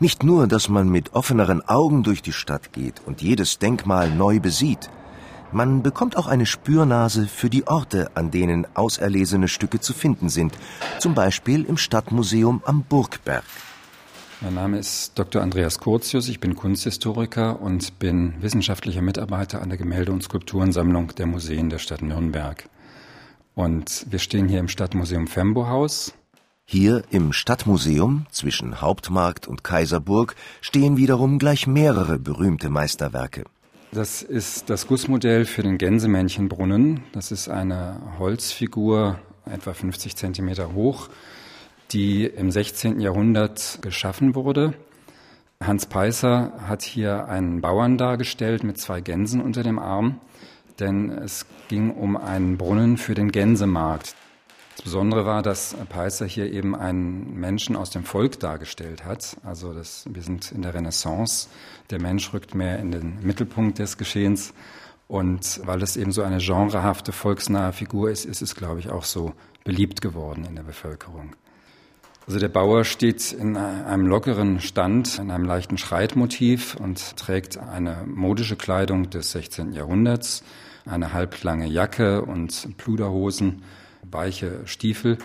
Nicht nur, dass man mit offeneren Augen durch die Stadt geht und jedes Denkmal neu besieht, man bekommt auch eine Spürnase für die Orte, an denen auserlesene Stücke zu finden sind, zum Beispiel im Stadtmuseum am Burgberg. Mein Name ist Doktor Andreas Curtius, ich bin Kunsthistoriker und bin wissenschaftlicher Mitarbeiter an der Gemälde- und Skulpturensammlung der Museen der Stadt Nürnberg. Und wir stehen hier im Stadtmuseum Fembohaus. Hier im Stadtmuseum zwischen Hauptmarkt und Kaiserburg stehen wiederum gleich mehrere berühmte Meisterwerke. Das ist das Gussmodell für den Gänsemännchenbrunnen. Das ist eine Holzfigur, etwa fünfzig Zentimeter hoch, die im sechzehnten Jahrhundert geschaffen wurde. Hans Peisser hat hier einen Bauern dargestellt mit zwei Gänsen unter dem Arm, denn es ging um einen Brunnen für den Gänsemarkt. Das Besondere war, dass Peisser hier eben einen Menschen aus dem Volk dargestellt hat. Also das, wir sind in der Renaissance, der Mensch rückt mehr in den Mittelpunkt des Geschehens. Und weil es eben so eine genrehafte, volksnahe Figur ist, ist es, glaube ich, auch so beliebt geworden in der Bevölkerung. Also der Bauer steht in einem lockeren Stand, in einem leichten Schreitmotiv und trägt eine modische Kleidung des sechzehnten Jahrhunderts, eine halblange Jacke und Pluderhosen, weiche Stiefel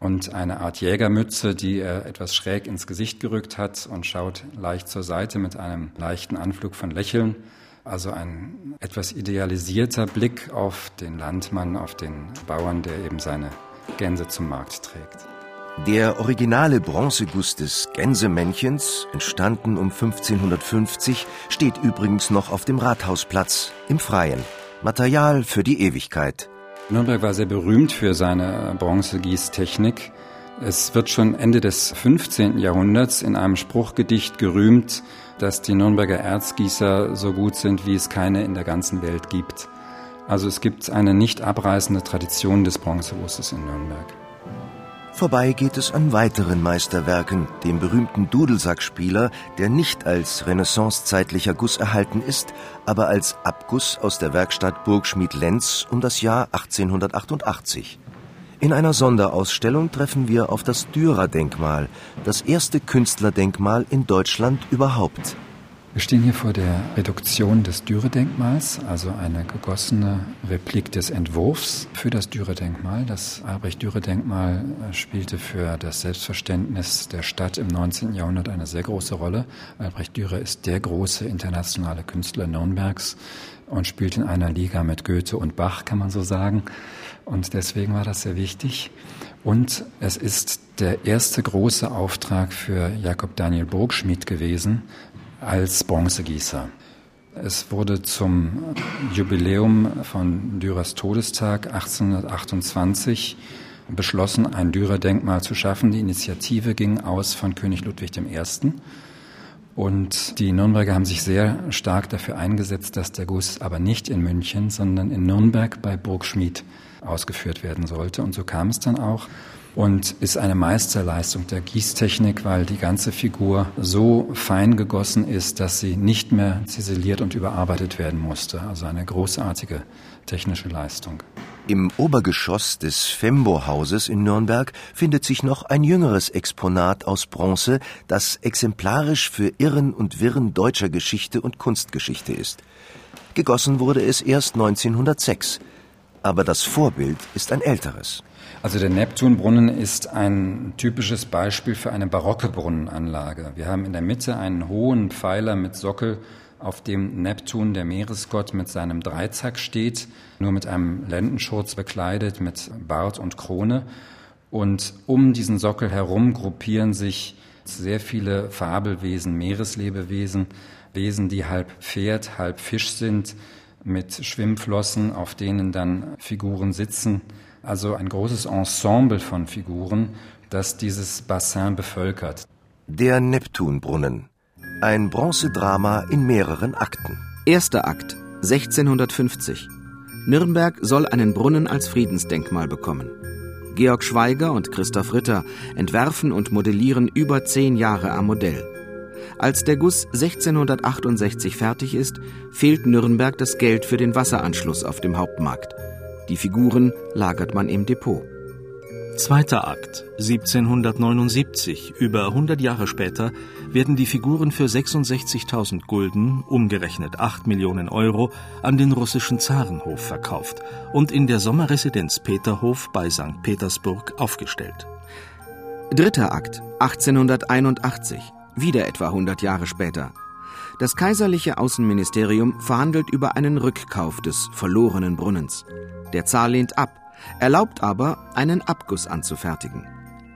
und eine Art Jägermütze, die er etwas schräg ins Gesicht gerückt hat und schaut leicht zur Seite mit einem leichten Anflug von Lächeln. Also ein etwas idealisierter Blick auf den Landmann, auf den Bauern, der eben seine Gänse zum Markt trägt. Der originale Bronzeguss des Gänsemännchens, entstanden um fünfzehnhundertfünfzig, steht übrigens noch auf dem Rathausplatz, im Freien. Material für die Ewigkeit. Nürnberg war sehr berühmt für seine Bronzegießtechnik. Es wird schon Ende des fünfzehnten Jahrhunderts in einem Spruchgedicht gerühmt, dass die Nürnberger Erzgießer so gut sind, wie es keine in der ganzen Welt gibt. Also es gibt eine nicht abreißende Tradition des Bronzegusses in Nürnberg. Vorbei geht es an weiteren Meisterwerken, dem berühmten Dudelsackspieler, der nicht als renaissancezeitlicher Guss erhalten ist, aber als Abguss aus der Werkstatt Burgschmied Lenz um das Jahr achtzehnhundertachtundachtzig. In einer Sonderausstellung treffen wir auf das Dürer-Denkmal, das erste Künstlerdenkmal in Deutschland überhaupt. Wir stehen hier vor der Reduktion des Dürer-Denkmals, also eine gegossene Replik des Entwurfs für das Dürer-Denkmal. Das Albrecht-Dürer-Denkmal spielte für das Selbstverständnis der Stadt im neunzehnten Jahrhundert eine sehr große Rolle. Albrecht Dürer ist der große internationale Künstler Nürnbergs und spielt in einer Liga mit Goethe und Bach, kann man so sagen. Und deswegen war das sehr wichtig. Und es ist der erste große Auftrag für Jakob Daniel Burgschmidt gewesen, als Bronzegießer. Es wurde zum Jubiläum von Dürers Todestag achtzehnhundertachtundzwanzig beschlossen, ein Dürer-Denkmal zu schaffen. Die Initiative ging aus von König Ludwig der Erste Und die Nürnberger haben sich sehr stark dafür eingesetzt, dass der Guss aber nicht in München, sondern in Nürnberg bei Burgschmied ausgeführt werden sollte. Und so kam es dann auch. Und ist eine Meisterleistung der Gießtechnik, weil die ganze Figur so fein gegossen ist, dass sie nicht mehr ziseliert und überarbeitet werden musste. Also eine großartige technische Leistung. Im Obergeschoss des Fembo-Hauses in Nürnberg findet sich noch ein jüngeres Exponat aus Bronze, das exemplarisch für Irren und Wirren deutscher Geschichte und Kunstgeschichte ist. Gegossen wurde es erst neunzehnhundertsechs. aber das Vorbild ist ein älteres. Also der Neptunbrunnen ist ein typisches Beispiel für eine barocke Brunnenanlage. Wir haben in der Mitte einen hohen Pfeiler mit Sockel, auf dem Neptun, der Meeresgott, mit seinem Dreizack steht, nur mit einem Lendenschurz bekleidet, mit Bart und Krone. Und um diesen Sockel herum gruppieren sich sehr viele Fabelwesen, Meereslebewesen, Wesen, die halb Pferd, halb Fisch sind, mit Schwimmflossen, auf denen dann Figuren sitzen. Also ein großes Ensemble von Figuren, das dieses Bassin bevölkert. Der Neptunbrunnen. Ein Bronzedrama in mehreren Akten. Erster Akt, sechzehnhundertfünfzig. Nürnberg soll einen Brunnen als Friedensdenkmal bekommen. Georg Schweiger und Christoph Ritter entwerfen und modellieren über zehn Jahre am Modell. Als der Guss sechzehnhundertachtundsechzig fertig ist, fehlt Nürnberg das Geld für den Wasseranschluss auf dem Hauptmarkt. Die Figuren lagert man im Depot. Zweiter Akt, siebzehnhundertneunundsiebzig, über hundert Jahre später, werden die Figuren für sechsundsechzigtausend Gulden, umgerechnet acht Millionen Euro, an den russischen Zarenhof verkauft und in der Sommerresidenz Peterhof bei Sankt Petersburg aufgestellt. Dritter Akt, achtzehnhunderteinundachtzig, wieder etwa hundert Jahre später. Das kaiserliche Außenministerium verhandelt über einen Rückkauf des verlorenen Brunnens. Der Zar lehnt ab, erlaubt aber, einen Abguss anzufertigen.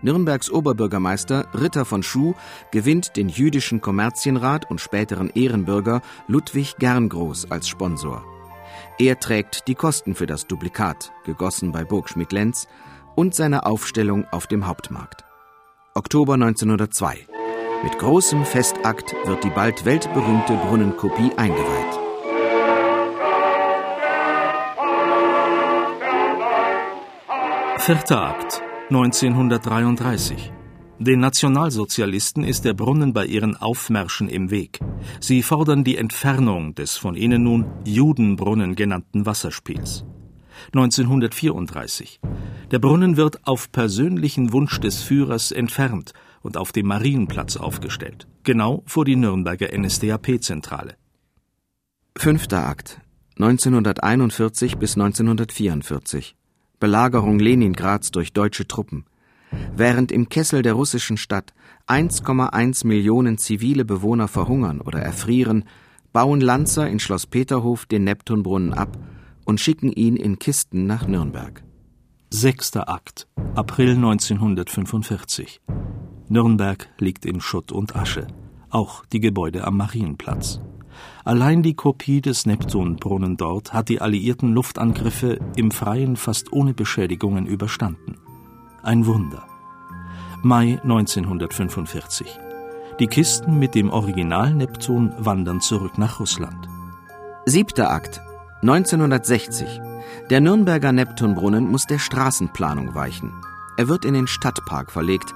Nürnbergs Oberbürgermeister Ritter von Schuh gewinnt den jüdischen Kommerzienrat und späteren Ehrenbürger Ludwig Gerngroß als Sponsor. Er trägt die Kosten für das Duplikat, gegossen bei Burgschmied Lenz, und seine Aufstellung auf dem Hauptmarkt. Oktober neunzehnhundertzwei. Mit großem Festakt wird die bald weltberühmte Brunnenkopie eingeweiht. Vierter Akt, neunzehnhundertdreiunddreißig. Den Nationalsozialisten ist der Brunnen bei ihren Aufmärschen im Weg. Sie fordern die Entfernung des von ihnen nun Judenbrunnen genannten Wasserspiels. neunzehnhundertvierunddreißig. Der Brunnen wird auf persönlichen Wunsch des Führers entfernt und auf dem Marienplatz aufgestellt, genau vor die Nürnberger N S D A P-Zentrale. Fünfter Akt, neunzehnhunderteinundvierzig bis neunzehnhundertvierundvierzig. Belagerung Leningrads durch deutsche Truppen. Während im Kessel der russischen Stadt eins Komma eins Millionen zivile Bewohner verhungern oder erfrieren, bauen Lanzer in Schloss Peterhof den Neptunbrunnen ab und schicken ihn in Kisten nach Nürnberg. Sechster Akt, April neunzehnhundertfünfundvierzig. Nürnberg liegt in Schutt und Asche, auch die Gebäude am Marienplatz. Allein die Kopie des Neptunbrunnen dort hat die alliierten Luftangriffe im Freien fast ohne Beschädigungen überstanden. Ein Wunder. Mai neunzehnhundertfünfundvierzig. Die Kisten mit dem Original Neptun wandern zurück nach Russland. Siebter Akt, neunzehnhundertsechzig. Der Nürnberger Neptunbrunnen muss der Straßenplanung weichen. Er wird in den Stadtpark verlegt,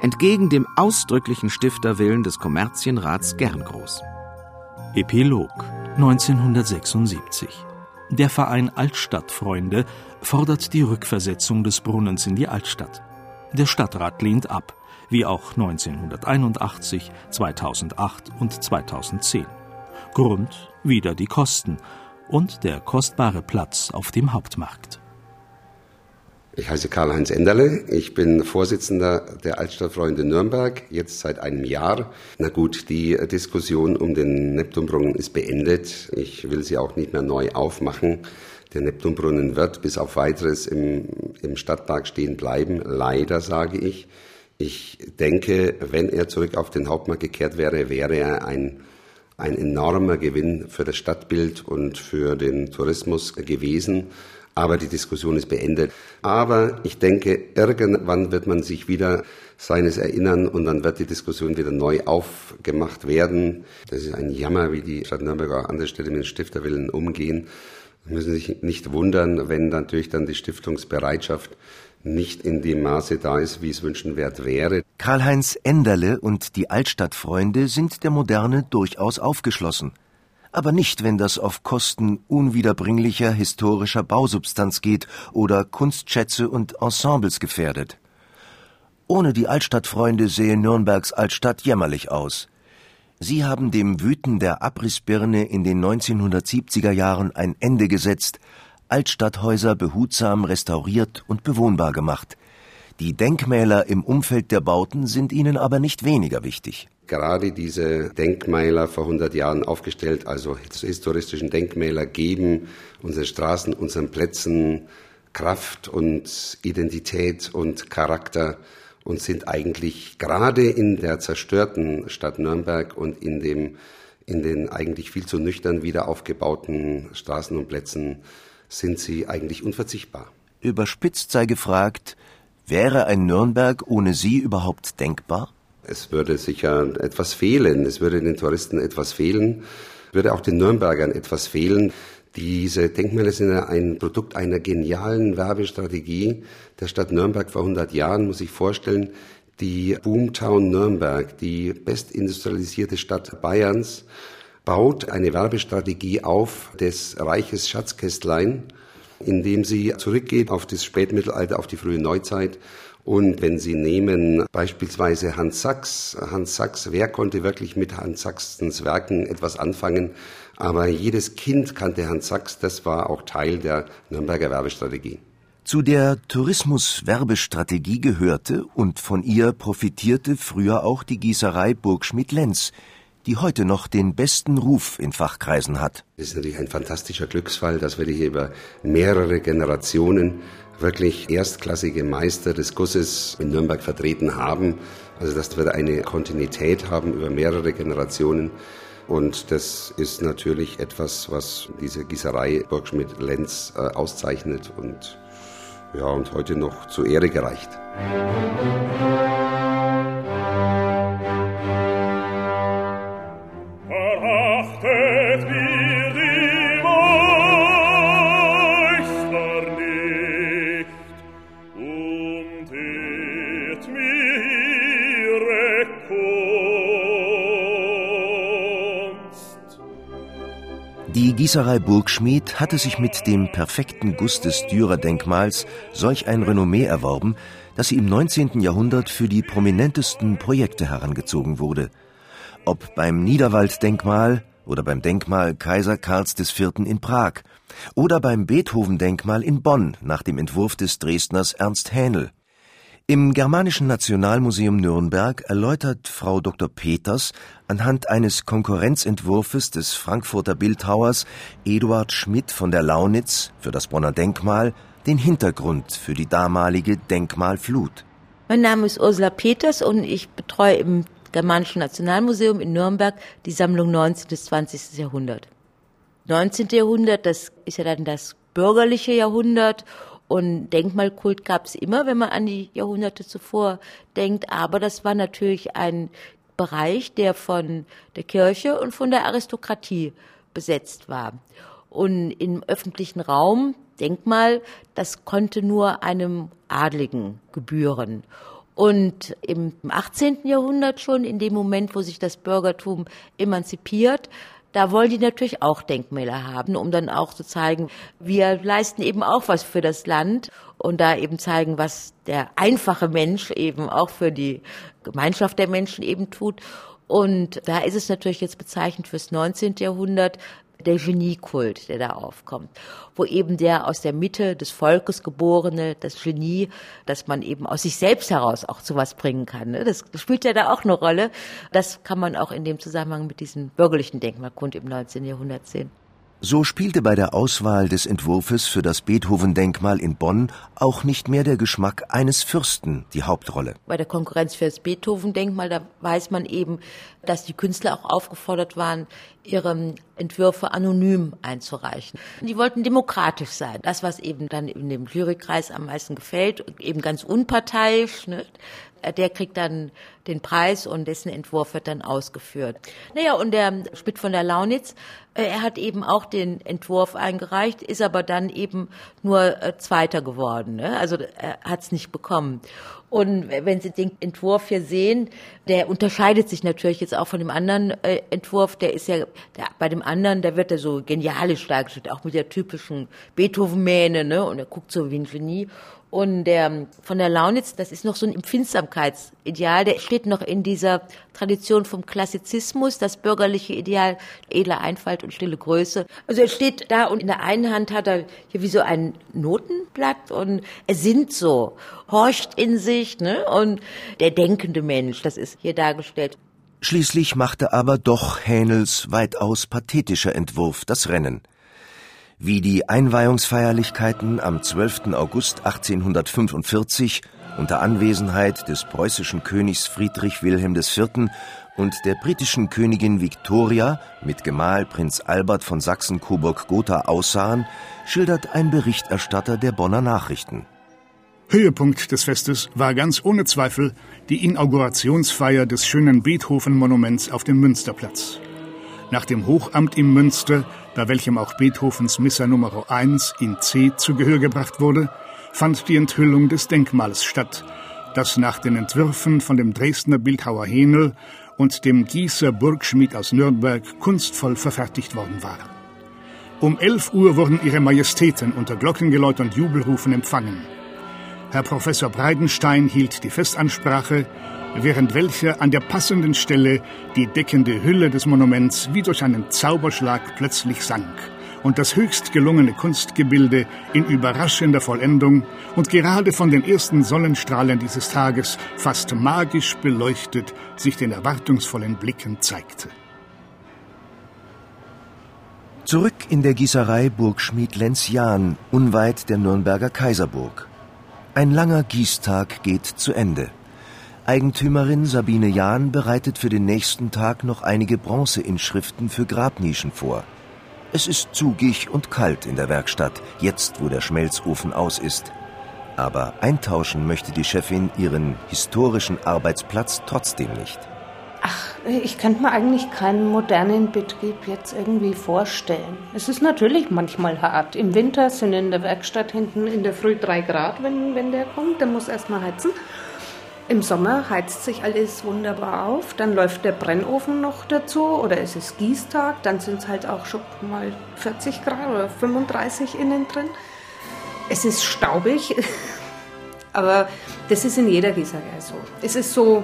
entgegen dem ausdrücklichen Stifterwillen des Kommerzienrats Gerngroß. Epilog neunzehnhundertsechsundsiebzig. Der Verein Altstadtfreunde fordert die Rückversetzung des Brunnens in die Altstadt. Der Stadtrat lehnt ab, wie auch neunzehnhunderteinundachtzig, zweitausendacht und zweitausendzehn. Grund wieder die Kosten und der kostbare Platz auf dem Hauptmarkt. Ich heiße Karl-Heinz Enderle, ich bin Vorsitzender der Altstadtfreunde Nürnberg, jetzt seit einem Jahr. Na gut, die Diskussion um den Neptunbrunnen ist beendet. Ich will sie auch nicht mehr neu aufmachen. Der Neptunbrunnen wird bis auf Weiteres im, im Stadtpark stehen bleiben, leider sage ich. Ich denke, wenn er zurück auf den Hauptmarkt gekehrt wäre, wäre er ein, ein enormer Gewinn für das Stadtbild und für den Tourismus gewesen. Aber die Diskussion ist beendet. Aber ich denke, irgendwann wird man sich wieder seines erinnern und dann wird die Diskussion wieder neu aufgemacht werden. Das ist ein Jammer, wie die Stadt Nürnberg auch an der Stelle mit Stifterwillen umgehen. Wir müssen sich nicht wundern, wenn natürlich dann die Stiftungsbereitschaft nicht in dem Maße da ist, wie es wünschenswert wäre. Karl-Heinz Enderle und die Altstadtfreunde sind der Moderne durchaus aufgeschlossen. Aber nicht, wenn das auf Kosten unwiederbringlicher historischer Bausubstanz geht oder Kunstschätze und Ensembles gefährdet. Ohne die Altstadtfreunde sähe Nürnbergs Altstadt jämmerlich aus. Sie haben dem Wüten der Abrissbirne in den neunzehnhundertsiebziger Jahren ein Ende gesetzt, Altstadthäuser behutsam restauriert und bewohnbar gemacht. Die Denkmäler im Umfeld der Bauten sind ihnen aber nicht weniger wichtig. Gerade diese Denkmäler vor hundert Jahren aufgestellt, also historistischen Denkmäler, geben unseren Straßen, unseren Plätzen Kraft und Identität und Charakter und sind eigentlich gerade in der zerstörten Stadt Nürnberg und in dem, in den eigentlich viel zu nüchtern wieder aufgebauten Straßen und Plätzen sind sie eigentlich unverzichtbar. Überspitzt sei gefragt, wäre ein Nürnberg ohne sie überhaupt denkbar? Es würde sicher etwas fehlen, es würde den Touristen etwas fehlen, würde auch den Nürnbergern etwas fehlen. Diese Denkmäler sind ein Produkt einer genialen Werbestrategie der Stadt Nürnberg vor hundert Jahren, muss ich vorstellen. Die Boomtown Nürnberg, die bestindustrialisierte Stadt Bayerns, baut eine Werbestrategie auf des Reiches Schatzkästlein, indem sie zurückgeht auf das Spätmittelalter, auf die frühe Neuzeit. Und wenn Sie nehmen beispielsweise Hans Sachs, Hans Sachs, wer konnte wirklich mit Hans Sachsens Werken etwas anfangen? Aber jedes Kind kannte Hans Sachs, das war auch Teil der Nürnberger Werbestrategie. Zu der Tourismuswerbestrategie gehörte und von ihr profitierte früher auch die Gießerei Burgschmied Lenz, die heute noch den besten Ruf in Fachkreisen hat. Es ist natürlich ein fantastischer Glücksfall, dass wir hier über mehrere Generationen wirklich erstklassige Meister des Gusses in Nürnberg vertreten haben. Also dass wir eine Kontinuität haben über mehrere Generationen. Und das ist natürlich etwas, was diese Gießerei Burgschmied Lenz äh, auszeichnet und, ja, und heute noch zur Ehre gereicht. Die Gießerei Burgschmied hatte sich mit dem perfekten Guss des Dürer-Denkmals solch ein Renommee erworben, dass sie im neunzehnten Jahrhundert für die prominentesten Projekte herangezogen wurde. Ob beim Niederwald-Denkmal oder beim Denkmal Kaiser Karls des Vierten in Prag oder beim Beethoven-Denkmal in Bonn nach dem Entwurf des Dresdners Ernst Hähnel. Im Germanischen Nationalmuseum Nürnberg erläutert Frau Doktor Peters anhand eines Konkurrenzentwurfes des Frankfurter Bildhauers Eduard Schmidt von der Launitz für das Bonner Denkmal den Hintergrund für die damalige Denkmalflut. Mein Name ist Ursula Peters und ich betreue im Germanischen Nationalmuseum in Nürnberg die Sammlung neunzehnten bis zwanzigsten Jahrhundert. neunzehnten Jahrhundert, das ist ja dann das bürgerliche Jahrhundert. Und Denkmalkult gab es immer, wenn man an die Jahrhunderte zuvor denkt. Aber das war natürlich ein Bereich, der von der Kirche und von der Aristokratie besetzt war. Und im öffentlichen Raum, Denkmal, das konnte nur einem Adligen gebühren. Und im achtzehnten Jahrhundert schon, in dem Moment, wo sich das Bürgertum emanzipiert, da wollen die natürlich auch Denkmäler haben, um dann auch zu zeigen, wir leisten eben auch was für das Land und da eben zeigen, was der einfache Mensch eben auch für die Gemeinschaft der Menschen eben tut. Und da ist es natürlich jetzt bezeichnend fürs neunzehnten Jahrhundert, der Geniekult, der da aufkommt, wo eben der aus der Mitte des Volkes geborene, das Genie, dass man eben aus sich selbst heraus auch zu was bringen kann, ne? Das spielt ja da auch eine Rolle. Das kann man auch in dem Zusammenhang mit diesem bürgerlichen Denkmalkund im neunzehnten Jahrhundert sehen. So spielte bei der Auswahl des Entwurfes für das Beethoven-Denkmal in Bonn auch nicht mehr der Geschmack eines Fürsten die Hauptrolle. Bei der Konkurrenz für das Beethoven-Denkmal, da weiß man eben, dass die Künstler auch aufgefordert waren, ihre Entwürfe anonym einzureichen. Die wollten demokratisch sein. Das, was eben dann in dem Jurykreis am meisten gefällt, eben ganz unparteiisch, ne? Der kriegt dann den Preis und dessen Entwurf wird dann ausgeführt. Naja, und der Schmidt von der Launitz, er hat eben auch den Entwurf eingereicht, ist aber dann eben nur Zweiter geworden, ne? Also er hat es nicht bekommen. Und wenn Sie den Entwurf hier sehen, der unterscheidet sich natürlich jetzt auch von dem anderen Entwurf. Der ist ja, der, bei dem anderen, da wird er so genialisch dargestellt, auch mit der typischen Beethoven-Mähne, ne? Und er guckt so wie ein Genie. Und der, von der Launitz, das ist noch so ein Empfindsamkeitsideal, der steht noch in dieser Tradition vom Klassizismus, das bürgerliche Ideal, edle Einfalt und stille Größe. Also er steht da und in der einen Hand hat er hier wie so ein Notenblatt und er sinnt so, horcht in sich, ne? Und der denkende Mensch, das ist hier dargestellt. Schließlich machte aber doch Haenels weitaus pathetischer Entwurf das Rennen. Wie die Einweihungsfeierlichkeiten am zwölften August achtzehnhundertfünfundvierzig unter Anwesenheit des preußischen Königs Friedrich Wilhelm der Vierte und der britischen Königin Victoria mit Gemahl Prinz Albert von Sachsen-Coburg-Gotha aussahen, schildert ein Berichterstatter der Bonner Nachrichten. Höhepunkt des Festes war ganz ohne Zweifel die Inaugurationsfeier des schönen Beethoven-Monuments auf dem Münsterplatz. Nach dem Hochamt im Münster, bei welchem auch Beethovens Missa Nummer eins in C zu Gehör gebracht wurde, fand die Enthüllung des Denkmals statt, das nach den Entwürfen von dem Dresdner Bildhauer Haenel und dem Gießer Burgschmied aus Nürnberg kunstvoll verfertigt worden war. Um elf Uhr wurden ihre Majestäten unter Glockengeläut und Jubelrufen empfangen. Herr Professor Breidenstein hielt die Festansprache, während welcher an der passenden Stelle die deckende Hülle des Monuments wie durch einen Zauberschlag plötzlich sank und das höchst gelungene Kunstgebilde in überraschender Vollendung und gerade von den ersten Sonnenstrahlen dieses Tages fast magisch beleuchtet sich den erwartungsvollen Blicken zeigte. Zurück in der Gießerei Burgschmied Lenz Jahn, unweit der Nürnberger Kaiserburg. Ein langer Gießtag geht zu Ende. Eigentümerin Sabine Jahn bereitet für den nächsten Tag noch einige Bronzeinschriften für Grabnischen vor. Es ist zugig und kalt in der Werkstatt, jetzt wo der Schmelzofen aus ist. Aber eintauschen möchte die Chefin ihren historischen Arbeitsplatz trotzdem nicht. Ach, ich könnte mir eigentlich keinen modernen Betrieb jetzt irgendwie vorstellen. Es ist natürlich manchmal hart. Im Winter sind in der Werkstatt hinten in der Früh drei Grad, wenn, wenn der kommt, der muss erstmal heizen. Im Sommer heizt sich alles wunderbar auf, dann läuft der Brennofen noch dazu oder es ist Gießtag, dann sind es halt auch schon mal vierzig Grad oder fünfunddreißig innen drin. Es ist staubig, aber das ist in jeder Gießerei so. Es ist so,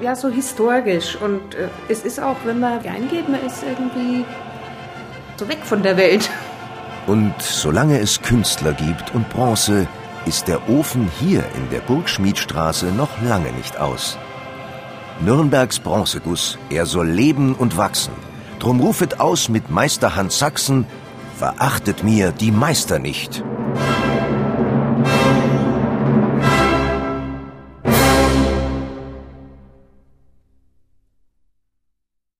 äh, ja, so historisch und äh, es ist auch, wenn man reingeht, man ist irgendwie so weg von der Welt. Und solange es Künstler gibt und Bronze, ist der Ofen hier in der Burgschmiedstraße noch lange nicht aus. Nürnbergs Bronzeguss, er soll leben und wachsen. Drum rufet aus mit Meisterhand Sachsen, verachtet mir die Meister nicht.